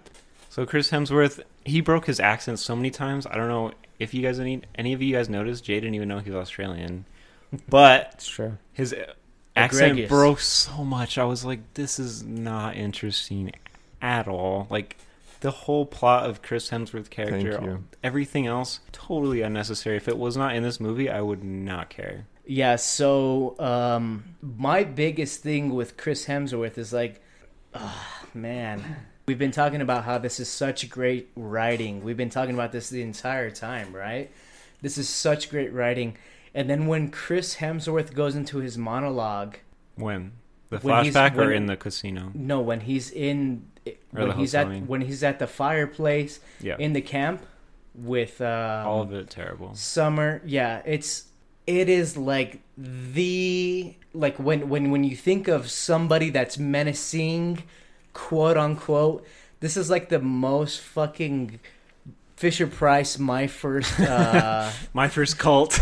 So Chris Hemsworth, he broke his accent so many times. I don't know if you guys, any of you guys noticed, Jay didn't even know he was Australian. But it's true. His accent broke so much. I was like, this is not interesting at all. Like, the whole plot of Chris Hemsworth's character, everything else, totally unnecessary. If it was not in this movie, I would not care. Yeah, so my biggest thing with Chris Hemsworth is like, oh, man, we've been talking about how this is such great writing. We've been talking about this the entire time, right? This is such great writing. And then when Chris Hemsworth goes into his monologue... When? The flashback or in the casino? No, when he's in... when he's at the fireplace in the camp with all of it terrible Summer. Yeah, it is like the when you think of somebody that's menacing, quote unquote, this is like the most fucking Fisher Price my first cult.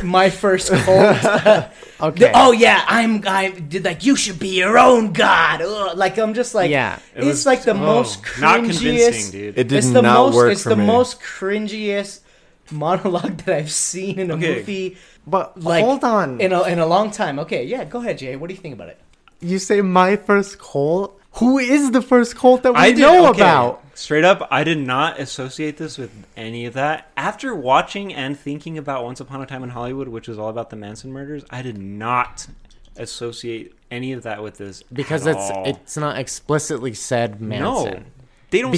Okay. Oh yeah, I did like you should be your own god. Ugh. Like I'm just like it's like the most cringiest. Not convincing, dude. It did not work for me. It's the most cringiest monologue that I've seen in a movie. But like, hold on, in a long time. Okay, yeah, go ahead, Jay. What do you think about it? You say my first cult. Who is the first cult that we know about? Straight up, I did not associate this with any of that. After watching and thinking about Once Upon a Time in Hollywood, which is all about the Manson murders, I did not associate any of that with this because it's not explicitly said Manson. No, they don't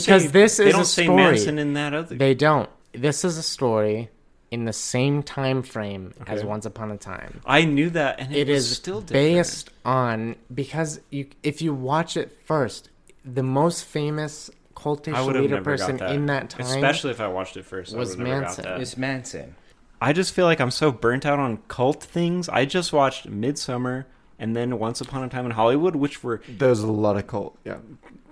say Manson in that other. They don't. This is a story in the same time frame as Once Upon a Time. I knew that, and it is still different. Based on, because if you watch it first, the most famous cultish leader person in that time, especially if I watched it first, was Manson. It's Manson. I just feel like I'm so burnt out on cult things. I just watched Midsummer and then Once Upon a Time in Hollywood, which were there's a lot of cult,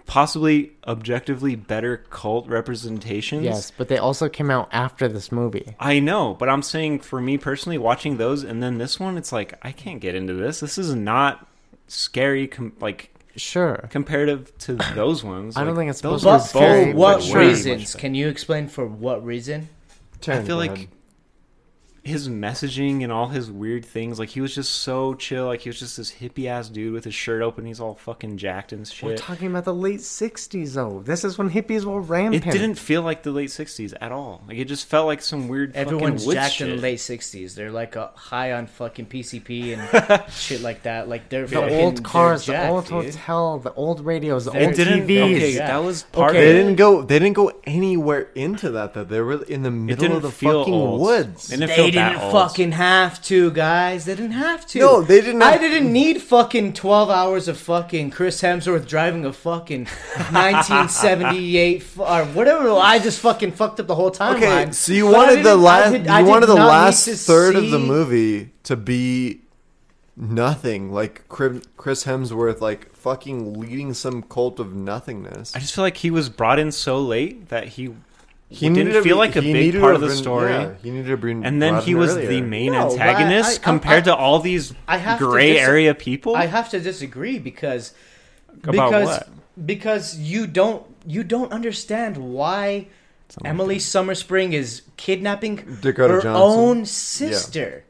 possibly objectively better cult representations. Yes, but they also came out after this movie. I know, but I'm saying for me personally, watching those and then this one, it's like, I can't get into this. This is not scary, comparative to those ones. I don't think it's supposed to be scary. For what reasons? Can you explain for what reason? I feel like his messaging and all his weird things, like he was just so chill, like he was just this hippie ass dude with his shirt open, he's all fucking jacked and shit. We're talking about the late 60s though. This is when hippies were rampant. It didn't feel like the late 60s at all. Like it just felt like some weird everyone's jacked shit. In the late 60s. They're like high on fucking PCP and shit like that. Like they're the fucking, old cars, jacked, the old hotel, the old radios, the old TVs. That was part of it. They didn't go anywhere into that though. They were in the middle of the fucking woods. They didn't fucking have to, guys. They didn't have to. No, they didn't. I didn't need fucking 12 hours of fucking Chris Hemsworth driving a fucking 1978 or whatever. I just fucking fucked up the whole timeline. Okay, so you wanted the last, third of the movie to be nothing, like Chris Hemsworth, like fucking leading some cult of nothingness. I just feel like he was brought in so late that he didn't feel like a big part of the story. He needed to bring, and then he was the main antagonist compared to all these gray area people. I have to disagree because you don't understand why Emily Summerspring is kidnapping Dakota Johnson. Own sister. Yeah.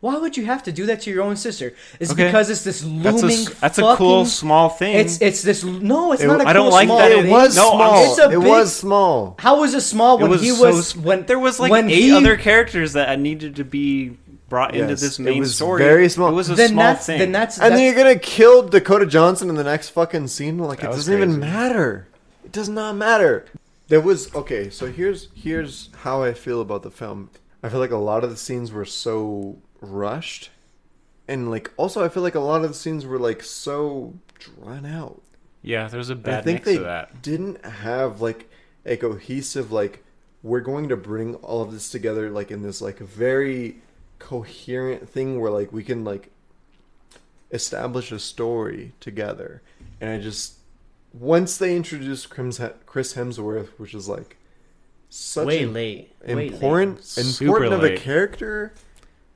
Why would you have to do that to your own sister? It's because it's this looming that's a cool small thing. It's this not a cool small thing. I don't like that it was small. It was small. How was it small when he was when there was like eight other characters that needed to be brought into this main story? It was very small. It was a small thing. Then you're gonna kill Dakota Johnson in the next fucking scene. Like it doesn't even matter. It does not matter. There was So here's how I feel about the film. I feel like a lot of the scenes were so rushed, and like also I feel like a lot of the scenes were like so drawn out. Yeah, there's a bad mix of that. I think they didn't have like a cohesive like we're going to bring all of this together like in this like very coherent thing where like we can like establish a story together. And I just once they introduced Chris Hemsworth, which is like such an important of a character.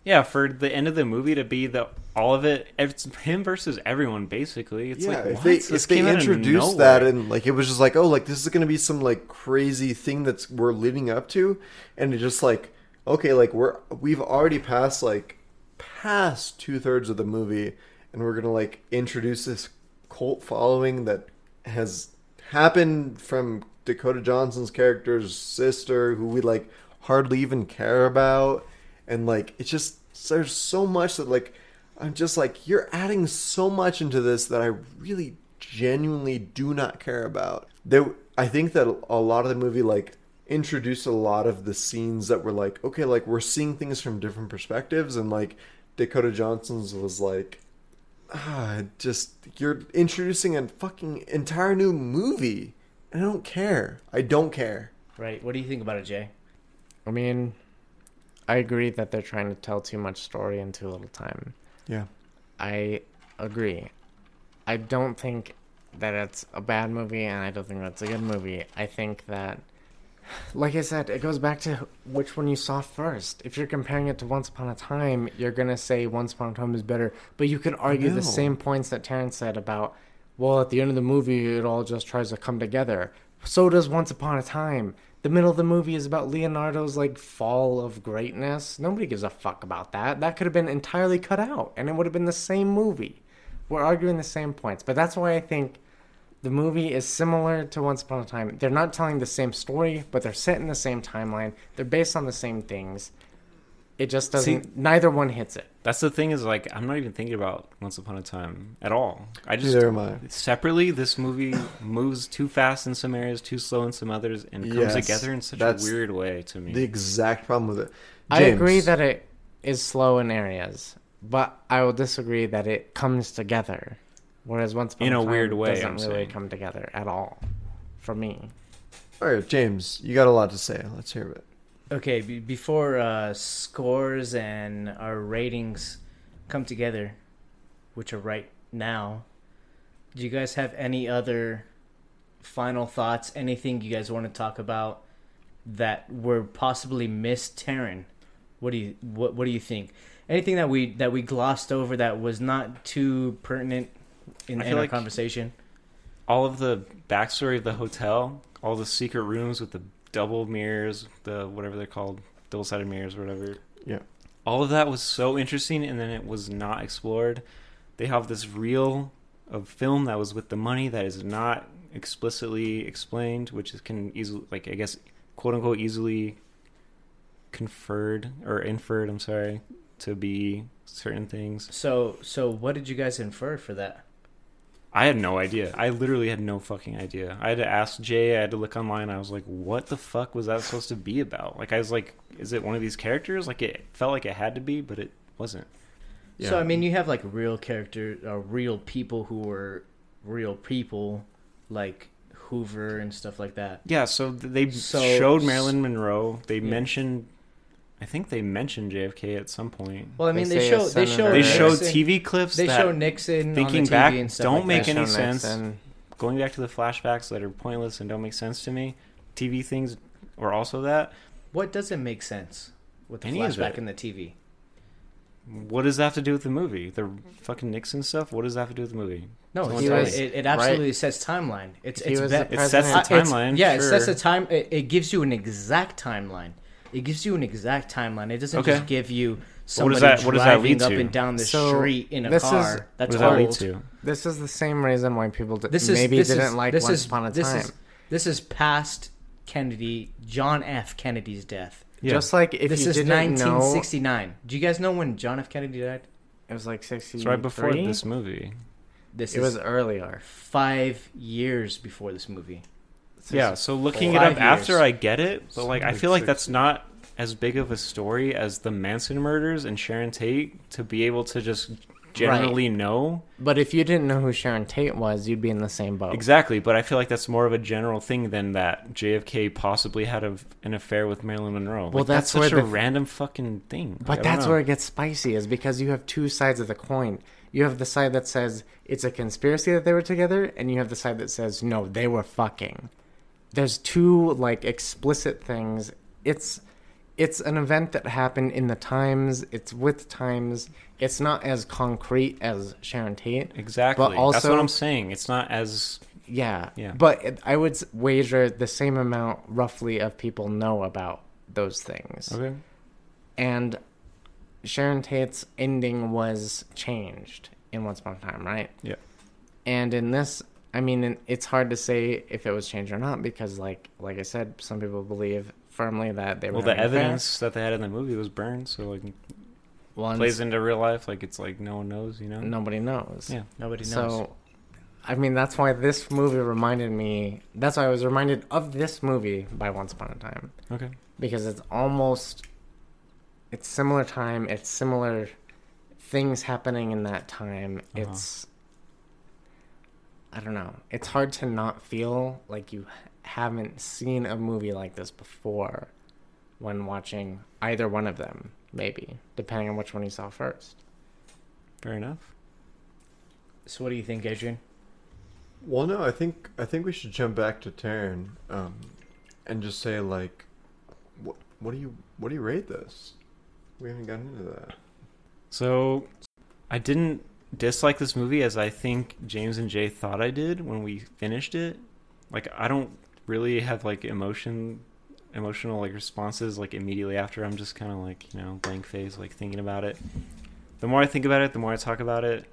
Yeah, for the end of the movie to be the all of it, it's him versus everyone basically. It's like, what? If they introduced that and like it was just like, oh, like this is gonna be some like crazy thing that's we're leading up to, and it's just like, okay, like we've already passed like past 2/3 of the movie, and we're gonna like introduce this cult following that has happened from Dakota Johnson's character's sister, who we like hardly even care about. And like, it's just, there's so much that like, I'm just like, you're adding so much into this that I really genuinely do not care about. I think that a lot of the movie like introduced a lot of the scenes that were like, okay, like we're seeing things from different perspectives. And like Dakota Johnson's was like, just, you're introducing a fucking entire new movie. And I don't care. I don't care. Right. What do you think about it, Jay? I mean, I agree that they're trying to tell too much story in too little time. Yeah. I agree. I don't think that it's a bad movie, and I don't think that's a good movie. I think that, like I said, it goes back to which one you saw first. If you're comparing it to Once Upon a Time, you're going to say Once Upon a Time is better. But you could argue the same points that Taryn said about, well, at the end of the movie, it all just tries to come together. So does Once Upon a Time. The middle of the movie is about Leonardo's, like, fall of greatness. Nobody gives a fuck about that. That could have been entirely cut out, and it would have been the same movie. We're arguing the same points. But that's why I think the movie is similar to Once Upon a Time. They're not telling the same story, but they're set in the same timeline. They're based on the same things. It just doesn't... See, neither one hits it. That's the thing is, like, I'm not even thinking about Once Upon a Time at all. I just... Neither am I. Separately, this movie moves too fast in some areas, too slow in some others, and comes together in such a weird way to me. The exact problem with it. James. I agree that it is slow in areas, but I will disagree that it comes together. Whereas Once Upon a Time in a weird way, doesn't really come together at all, for me. All right, James, you got a lot to say. Let's hear it. Okay, before scores and our ratings come together, which are right now, do you guys have any other final thoughts, anything you guys want to talk about that were possibly missed? Taryn, what do you think? Anything that we glossed over that was not too pertinent in our conversation? All of the backstory of the hotel, all the secret rooms with the double mirrors, the whatever they're called, double-sided mirrors, whatever. Yeah. All of that was so interesting, and then it was not explored. They have this reel of film that was with the money that is not explicitly explained, which can easily, like, I guess, quote-unquote, easily inferred, I'm sorry, to be certain things. So what did you guys infer for that? I had no idea. I literally had no fucking idea. I had to ask Jay. I had to look online. I was like, what the fuck was that supposed to be about? Like, I was like, is it one of these characters? Like, it felt like it had to be, but it wasn't. Yeah. So, I mean, you have, like, real characters, real people who were real people, like Hoover and stuff like that. Yeah, so they showed Marilyn Monroe. They mentioned... I think they mentioned JFK at some point. Well, I mean, they showed TV clips. They show Nixon thinking on the TV back and stuff. Don't make any sense. Nixon. Going back to the flashbacks that are pointless and don't make sense to me. TV things or also that. What doesn't make sense with the flashback and the TV? What does that have to do with the movie? The fucking Nixon stuff. What does that have to do with the movie? No, it absolutely sets timeline. It sets the timeline. Yeah, sure. It sets the time. It gives you an exact timeline. It doesn't just give you somebody driving up and down the street in a car. That's what does that lead to? This is the same reason why people didn't like Once Upon a Time. This is past Kennedy, John F. Kennedy's death. Yeah. Just like if you didn't know... This is 1969. Do you guys know when John F. Kennedy died? It was like 63. It's right before this movie. It was earlier. 5 years before this movie. Yeah, so looking it up after, I get it, but like I feel like that's not as big of a story as the Manson murders and Sharon Tate to be able to just generally know. But if you didn't know who Sharon Tate was, you'd be in the same boat. Exactly, but I feel like that's more of a general thing than that JFK possibly had an affair with Marilyn Monroe. Well, like, that's such a random fucking thing. But like, that's where it gets spicy, is because you have two sides of the coin. You have the side that says it's a conspiracy that they were together, and you have the side that says, no, they were fucking. There's two, like, explicit things. It's it's an event that happened in the times. It's with times. It's not as concrete as Sharon Tate. Exactly. But also, that's what I'm saying. It's not as... Yeah. But I would wager the same amount, roughly, of people know about those things. Okay. And Sharon Tate's ending was changed in Once Upon a Time, right? Yeah. And in this... I mean, it's hard to say if it was changed or not because, like I said, some people believe firmly that they were... Well, the evidence that they had in the movie was burned, so, like, plays into real life. Like, it's like no one knows, you know? Nobody knows. Yeah, nobody knows. So, I mean, that's why this movie reminded me... That's why I was reminded of this movie by Once Upon a Time. Okay. Because it's almost... It's similar time. It's similar things happening in that time. Uh-huh. It's... I don't know. It's hard to not feel like you haven't seen a movie like this before when watching either one of them, maybe, depending on which one you saw first. Fair enough. So what do you think, Adrian? Well, no, I think we should jump back to Taryn and just say, like, what do you rate this? We haven't gotten into that. So I didn't dislike this movie as I think James and Jay thought I did when we finished it. Like, I don't really have like emotional like responses like immediately after. I'm just kind of like, you know, blank face, like thinking about it. The more I think about it, the more I talk about it.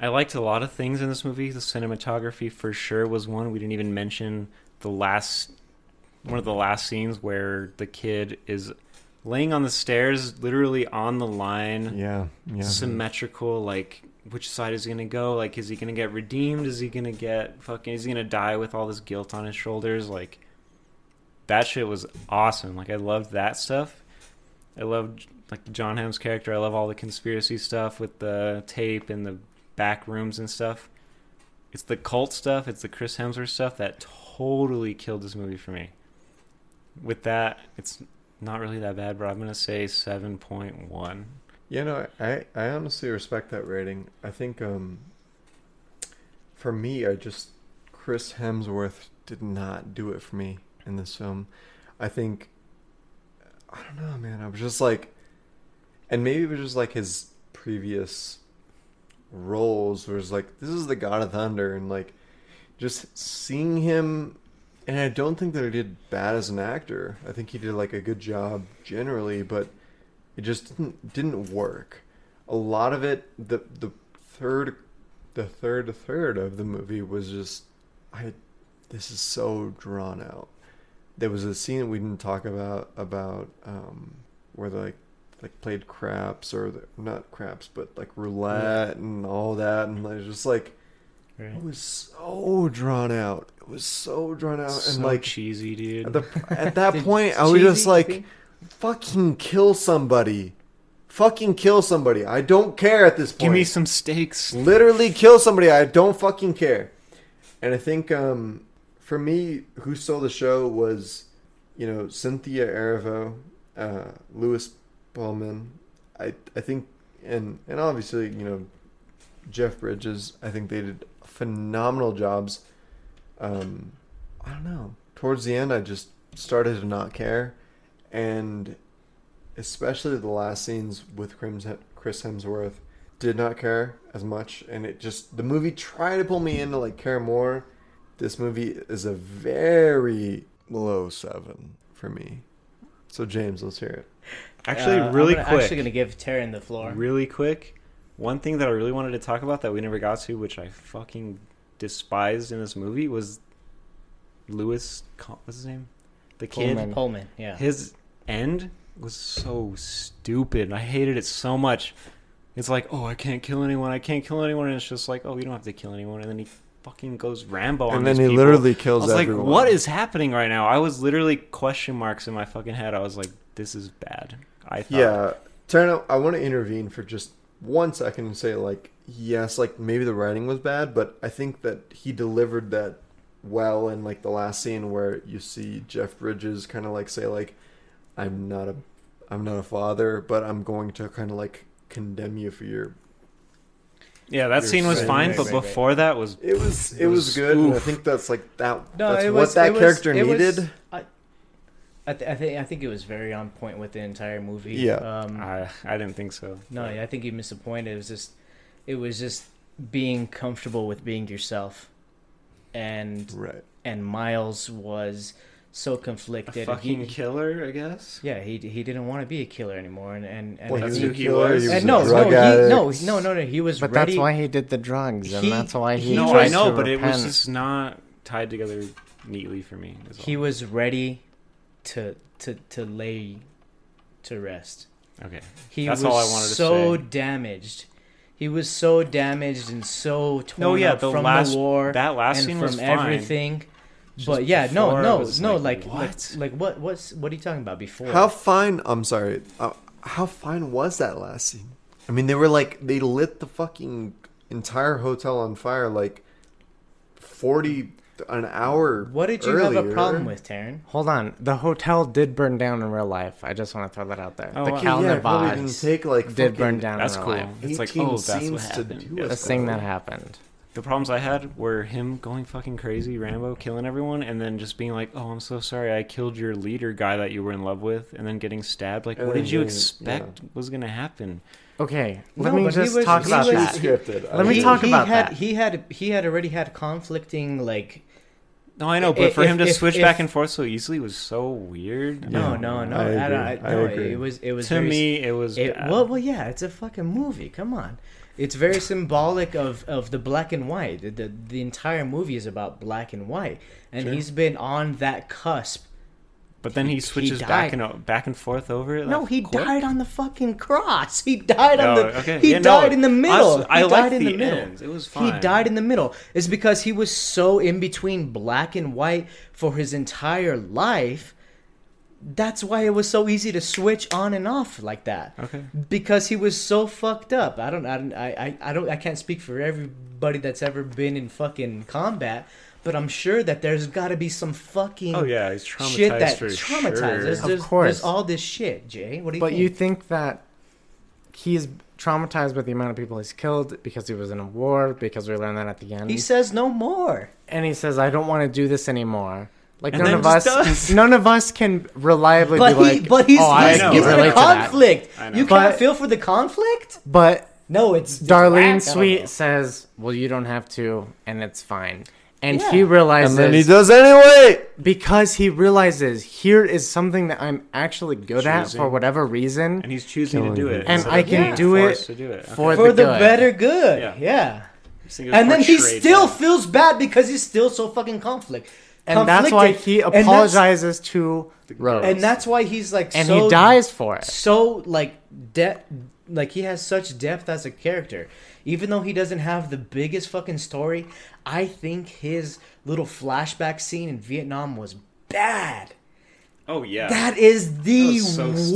I liked a lot of things in this movie. The cinematography for sure was one. We didn't even mention one of the last scenes where the kid is laying on the stairs, literally on the line. Yeah. Symmetrical, like, which side is he going to go? Like, is he going to get redeemed? Is he going to get fucking... Is he going to die with all this guilt on his shoulders? Like, that shit was awesome. Like, I loved that stuff. I loved, like, Jon Hamm's character. I love all the conspiracy stuff with the tape and the back rooms and stuff. It's the cult stuff. It's the Chris Hemsworth stuff that totally killed this movie for me. With that, it's not really that bad, but I'm going to say 7.1. Yeah, no, I honestly respect that rating. I think for me, Chris Hemsworth did not do it for me in this film. I think, I don't know, man. I was just like, and maybe it was just like his previous roles was like, this is the God of Thunder, and like just seeing him, and I don't think that he did bad as an actor. I think he did like a good job generally, but it just didn't work. A lot of it, the third of the movie was just, this is so drawn out. There was a scene that we didn't talk about where they like played craps not craps, but like roulette and all that, and it was just like, right. It was so drawn out. So and like cheesy, dude. At that point, I was just like, Fucking kill somebody. I don't care at this point. Give me some steaks. Literally kill somebody. I don't fucking care. And I think for me, who stole the show was, you know, Cynthia Erivo, Lewis Pullman. I think, and obviously, you know, Jeff Bridges. I think they did phenomenal jobs. I don't know. Towards the end, I just started to not care. And especially the last scenes with Chris Hemsworth, did not care as much. And it just, the movie tried to pull me in to like care more. This movie is a very low 7 for me. So James, let's hear it. Actually, really quick. I'm actually going to give Taryn the floor. Really quick. One thing that I really wanted to talk about that we never got to, which I fucking despised in this movie, was Lewis, what's his name? The kid. Pullman, yeah. His end was so stupid. I hated it so much. It's like, oh, I can't kill anyone. And it's just like, oh, you don't have to kill anyone. And then he fucking goes Rambo on these people. And then he literally kills everyone. I was like, what is happening right now? I was literally question marks in my fucking head. I was like, this is bad. I thought. Yeah. Taryn, I want to intervene for just 1 second and say, like, yes, like maybe the writing was bad, but I think that he delivered that well in like the last scene where you see Jeff Bridges kind of like say like, I'm not a father, but I'm going to kind of like condemn you for your... Yeah, that scene was fine, but before that was... It was good, and I think that's like that. No, that's what that character needed. I think it was very on point with the entire movie. Yeah, I didn't think so. No, yeah, I think you missed the point. It was just being comfortable with being yourself, and Miles was so conflicted. A fucking killer, I guess. Yeah, he didn't want to be a killer anymore, and that's who he was. No, he was. But ready. That's why he did the drugs, and that's why he. No, I know, but repent. It was just not tied together neatly for me. Well. He was ready. To lay to rest. Okay. That's all I wanted to say. Damaged. He was so damaged and so torn up from the war. That last scene was fine. And from everything. But yeah, no. What are you talking about before? How fine? I'm sorry. How fine was that last scene? I mean, they lit the fucking entire hotel on fire like 40... an hour earlier. What did you have a problem with, Taryn? Hold on. The hotel did burn down in real life. I just want to throw that out there. The Cal Nevadas did burn down in real life. It's like, that's what happened. That's the thing that happened. The problems I had were him going fucking crazy, Rambo, killing everyone, and then just being like, oh, I'm so sorry, I killed your leader guy that you were in love with, and then getting stabbed. Like, what did you expect was going to happen? Okay, let me talk about that. He had already had conflicting, like... No, I know, but for him to switch back and forth so easily was so weird. No. I agree. To me, it was bad. Well, yeah, it's a fucking movie. Come on. It's very symbolic of the black and white. The entire movie is about black and white. And he's been on that cusp. But then he switches back and forth over it. Like, no, he died on the fucking cross. He died in the middle. I liked the ends. It was fine. He died in the middle. It's because he was so in between black and white for his entire life. That's why it was so easy to switch on and off like that. Okay. Because he was so fucked up. I can't speak for everybody that's ever been in fucking combat. But I'm sure that there's got to be some fucking he's traumatized shit that traumatizes. Sure. Of course. There's all this shit, Jay. What do you think? But you think that he's traumatized with the amount of people he's killed because he was in a war, because we learned that at the end. He says no more. And he says, I don't want to do this anymore. Like, none of us can reliably be like, he's in a conflict. You can't feel for the conflict? But no, it's Darlene Sweet says, well, you don't have to, and it's fine. And he realizes... And then he does anyway! Because he realizes, here is something that I'm actually good at for whatever reason. And he's choosing to do it. And I can do it for the better good. Yeah. And then he still feels bad because he's still so fucking conflicted. And that's why he apologizes to Rose. And that's why he's like so... And he dies for it. So, like, he has such depth as a character. Even though he doesn't have the biggest fucking story, I think his little flashback scene in Vietnam was bad. Oh, yeah. That is the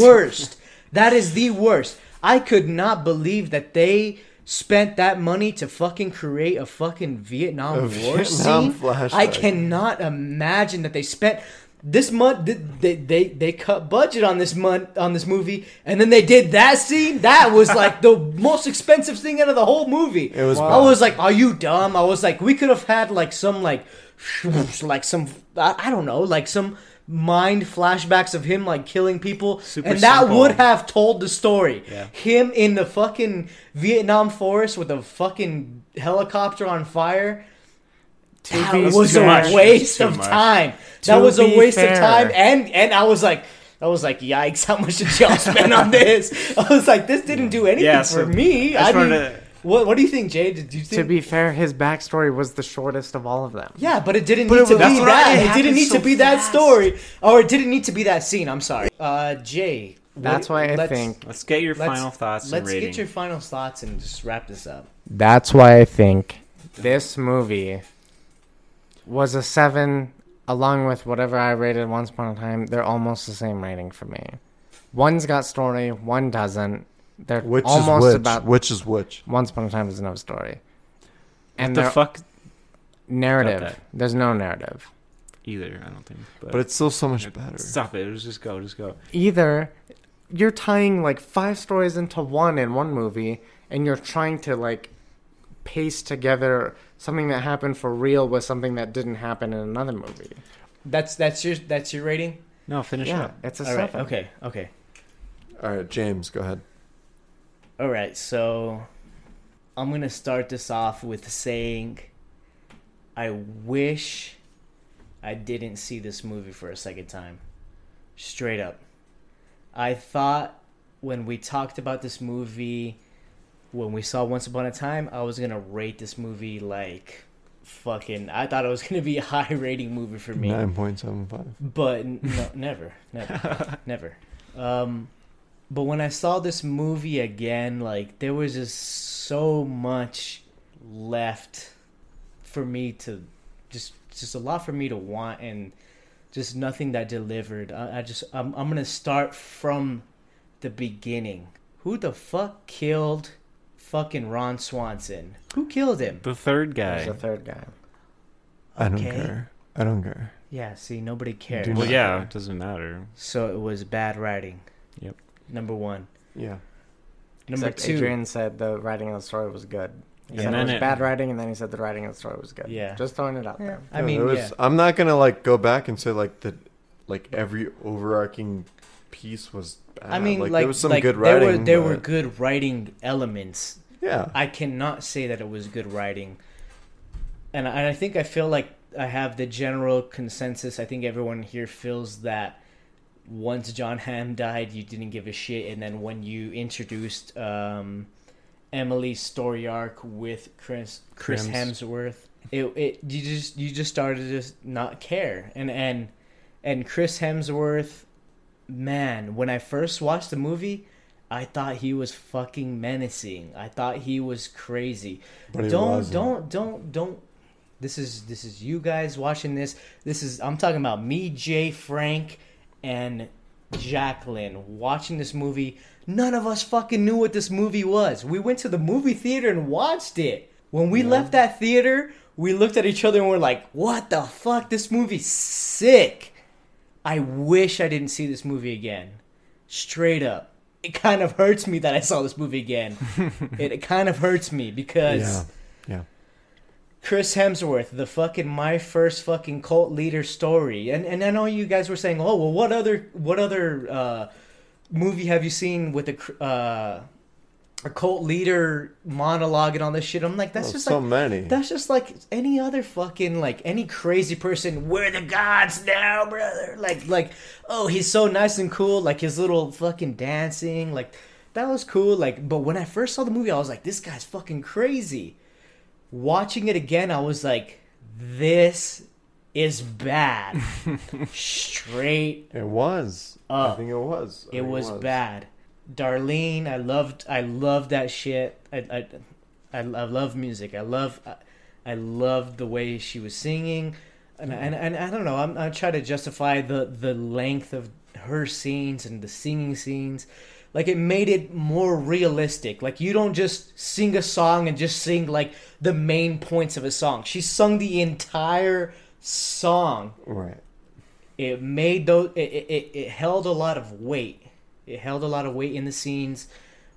worst. That is the worst. I could not believe that they spent that money to fucking create a fucking Vietnam War scene. Flashback. I cannot imagine that they spent... This month, they cut budget on this movie, and then they did that scene. That was like the most expensive thing out of the whole movie. It was. Wow. I was like, "Are you dumb?" I was like, "We could have had like some I don't know, like some mind flashbacks of him like killing people, that would have told the story. Yeah. Him in the fucking Vietnam forest with a fucking helicopter on fire." That was a waste of time. That was a waste of time, and I was like, yikes! How much did y'all spend on this? I was like, this didn't do anything for me. I mean, what do you think, Jay? Did you think? To be fair, his backstory was the shortest of all of them. Yeah, but it didn't need to be that. It didn't need to be that story, or it didn't need to be that scene. I'm sorry, Jay. That's why I think. Let's get your final thoughts. Let's get your final thoughts and just wrap this up. That's why I think this movie was a 7, along with whatever I rated Once Upon a Time. They're almost the same rating for me. One's got story, one doesn't. They're which almost is which? About which is which. Once Upon a Time is no story. And what the fuck? Narrative. There's no narrative either. I don't think. But it's still so much better. Stop it. Just go. Either you're tying like 5 stories into one in one movie, and you're trying to like paste together something that happened for real with something that didn't happen in another movie. That's your rating? No, finish it up. It's a all seven. Right, okay. All right, James, go ahead. All right, so I'm going to start this off with saying I wish I didn't see this movie for a second time. Straight up. I thought when we talked about this movie, when we saw Once Upon a Time, I was going to rate this movie like fucking... I thought it was going to be a high-rating movie for me. 9.75. But no, never. But when I saw this movie again, like, there was just so much left for me to... Just a lot for me to want and just nothing that delivered. I'm going to start from the beginning. Who the fuck killed fucking Ron Swanson? Who killed him? The third guy. Okay. I don't care. Yeah, see, nobody cares. Well, yeah, it doesn't matter. So it was bad writing. Yep. Number one. Yeah. Number two. Adrian said the writing of the story was good. Yeah. And then it was bad writing, and then he said the writing of the story was good. Yeah. Just throwing it out there. I mean, I'm not going to, like, go back and say, like, that, like, every overarching piece was bad. I mean, like there was some good writing. There were good writing elements. Yeah. I cannot say that it was good writing. And I think I feel like I have the general consensus. I think everyone here feels that once Jon Hamm died, you didn't give a shit. And then when you introduced... Emily's story arc with Chris Hemsworth. You just started to just not care. And Chris Hemsworth, man, when I first watched the movie, I thought he was fucking menacing. I thought he was crazy. But don't. This is you guys watching this. I'm talking about me, Jay, Frank, and Jacqueline watching this movie. None of us fucking knew what this movie was. We went to the movie theater and watched it. When we left that theater, we looked at each other and we're like, what the fuck? This movie's sick. I wish I didn't see this movie again. Straight up. It kind of hurts me that I saw this movie again. It kind of hurts me because... Yeah. Chris Hemsworth, the fucking my first fucking cult leader story. And I know you guys were saying, oh, well, what other movie have you seen with a cult leader monologue and all this shit? I'm like, that's just like any other fucking, like, any crazy person. We're the gods now, brother. Like, oh, he's so nice and cool. Like, his little fucking dancing. Like, that was cool. Like, but when I first saw the movie, I was like, this guy's fucking crazy. Watching it again, I was like, this is bad. Straight. It was. Up. I think it was. It was bad. Darlene, I loved that shit. I love music. I loved the way she was singing. And I don't know. I try to justify the length of her scenes and the singing scenes. Like, it made it more realistic. Like, you don't just sing a song and just sing, like, the main points of a song. She sung the entire song. Right. It made those... It held a lot of weight. It held a lot of weight in the scenes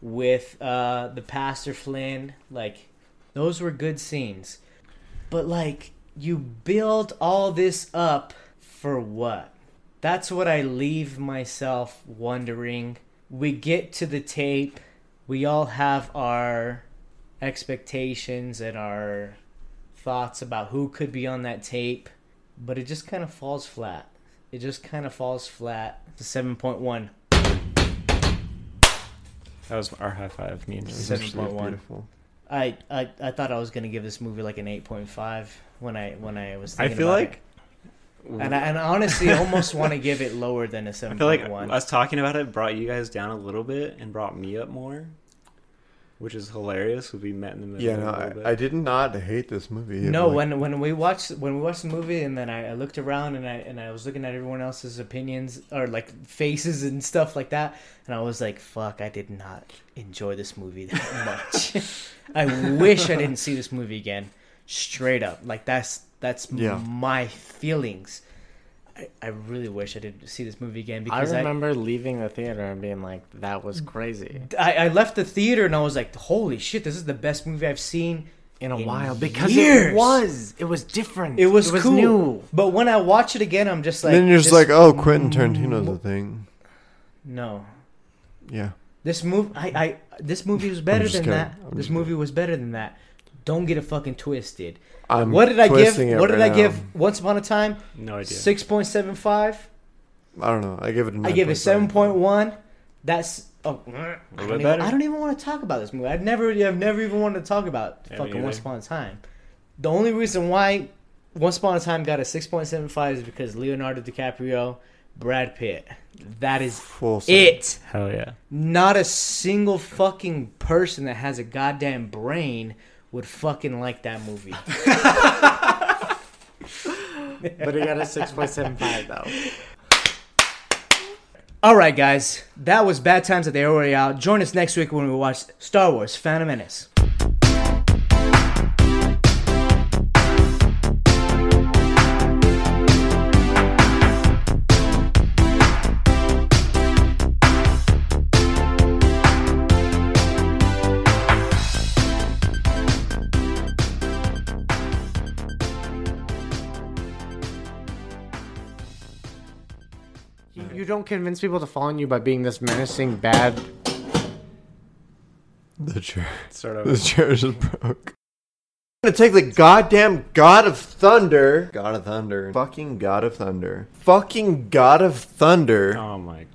with the Pastor Flynn. Like, those were good scenes. But, like, you build all this up for what? That's what I leave myself wondering... We get to the tape. We all have our expectations and our thoughts about who could be on that tape. But it just kind of falls flat. It's a 7.1. That was our high five. Me and 7.1. I thought I was going to give this movie like an 8.5 when I was thinking about it. And I honestly almost want to give it lower than a 7.1. I feel like us talking about it brought you guys down a little bit and brought me up more, which is hilarious. We met in the middle. Yeah, no, I did not hate this movie. No, like... when we watched the movie and then I looked around and I was looking at everyone else's opinions or like faces and stuff like that, and I was like, fuck, I did not enjoy this movie that much. I wish I didn't see this movie again. Straight up, like that's my feelings. I really wish I didn't see this movie again because I remember leaving the theater and being like, that was crazy. I left the theater and I was like, holy shit, this is the best movie I've seen in a while because it was different. It was cool. New. But when I watch it again, I'm just like, and then you're just like, oh, Quentin Tarantino's a thing. No. Yeah. This movie was better than that. This movie was better than that. Don't get it fucking twisted. What did I give Once Upon a Time? No idea. 6.75. I don't know. I gave it a 9. I gave it 7.1. That's I don't even want to talk about this movie. I've never even wanted to talk about fucking Once Upon a Time. The only reason why Once Upon a Time got a 6.75 is because Leonardo DiCaprio, Brad Pitt. That is it. Hell yeah. Not a single fucking person that has a goddamn brain would fucking like that movie. But it got a 6.75 though. All right, guys. That was Bad Times at the El Royale. Join us next week when we watch Star Wars Phantom Menace. You don't convince people to follow you by being this menacing, bad. The chair is broke. I'm gonna take the goddamn God of Thunder. Fucking God of Thunder. Oh my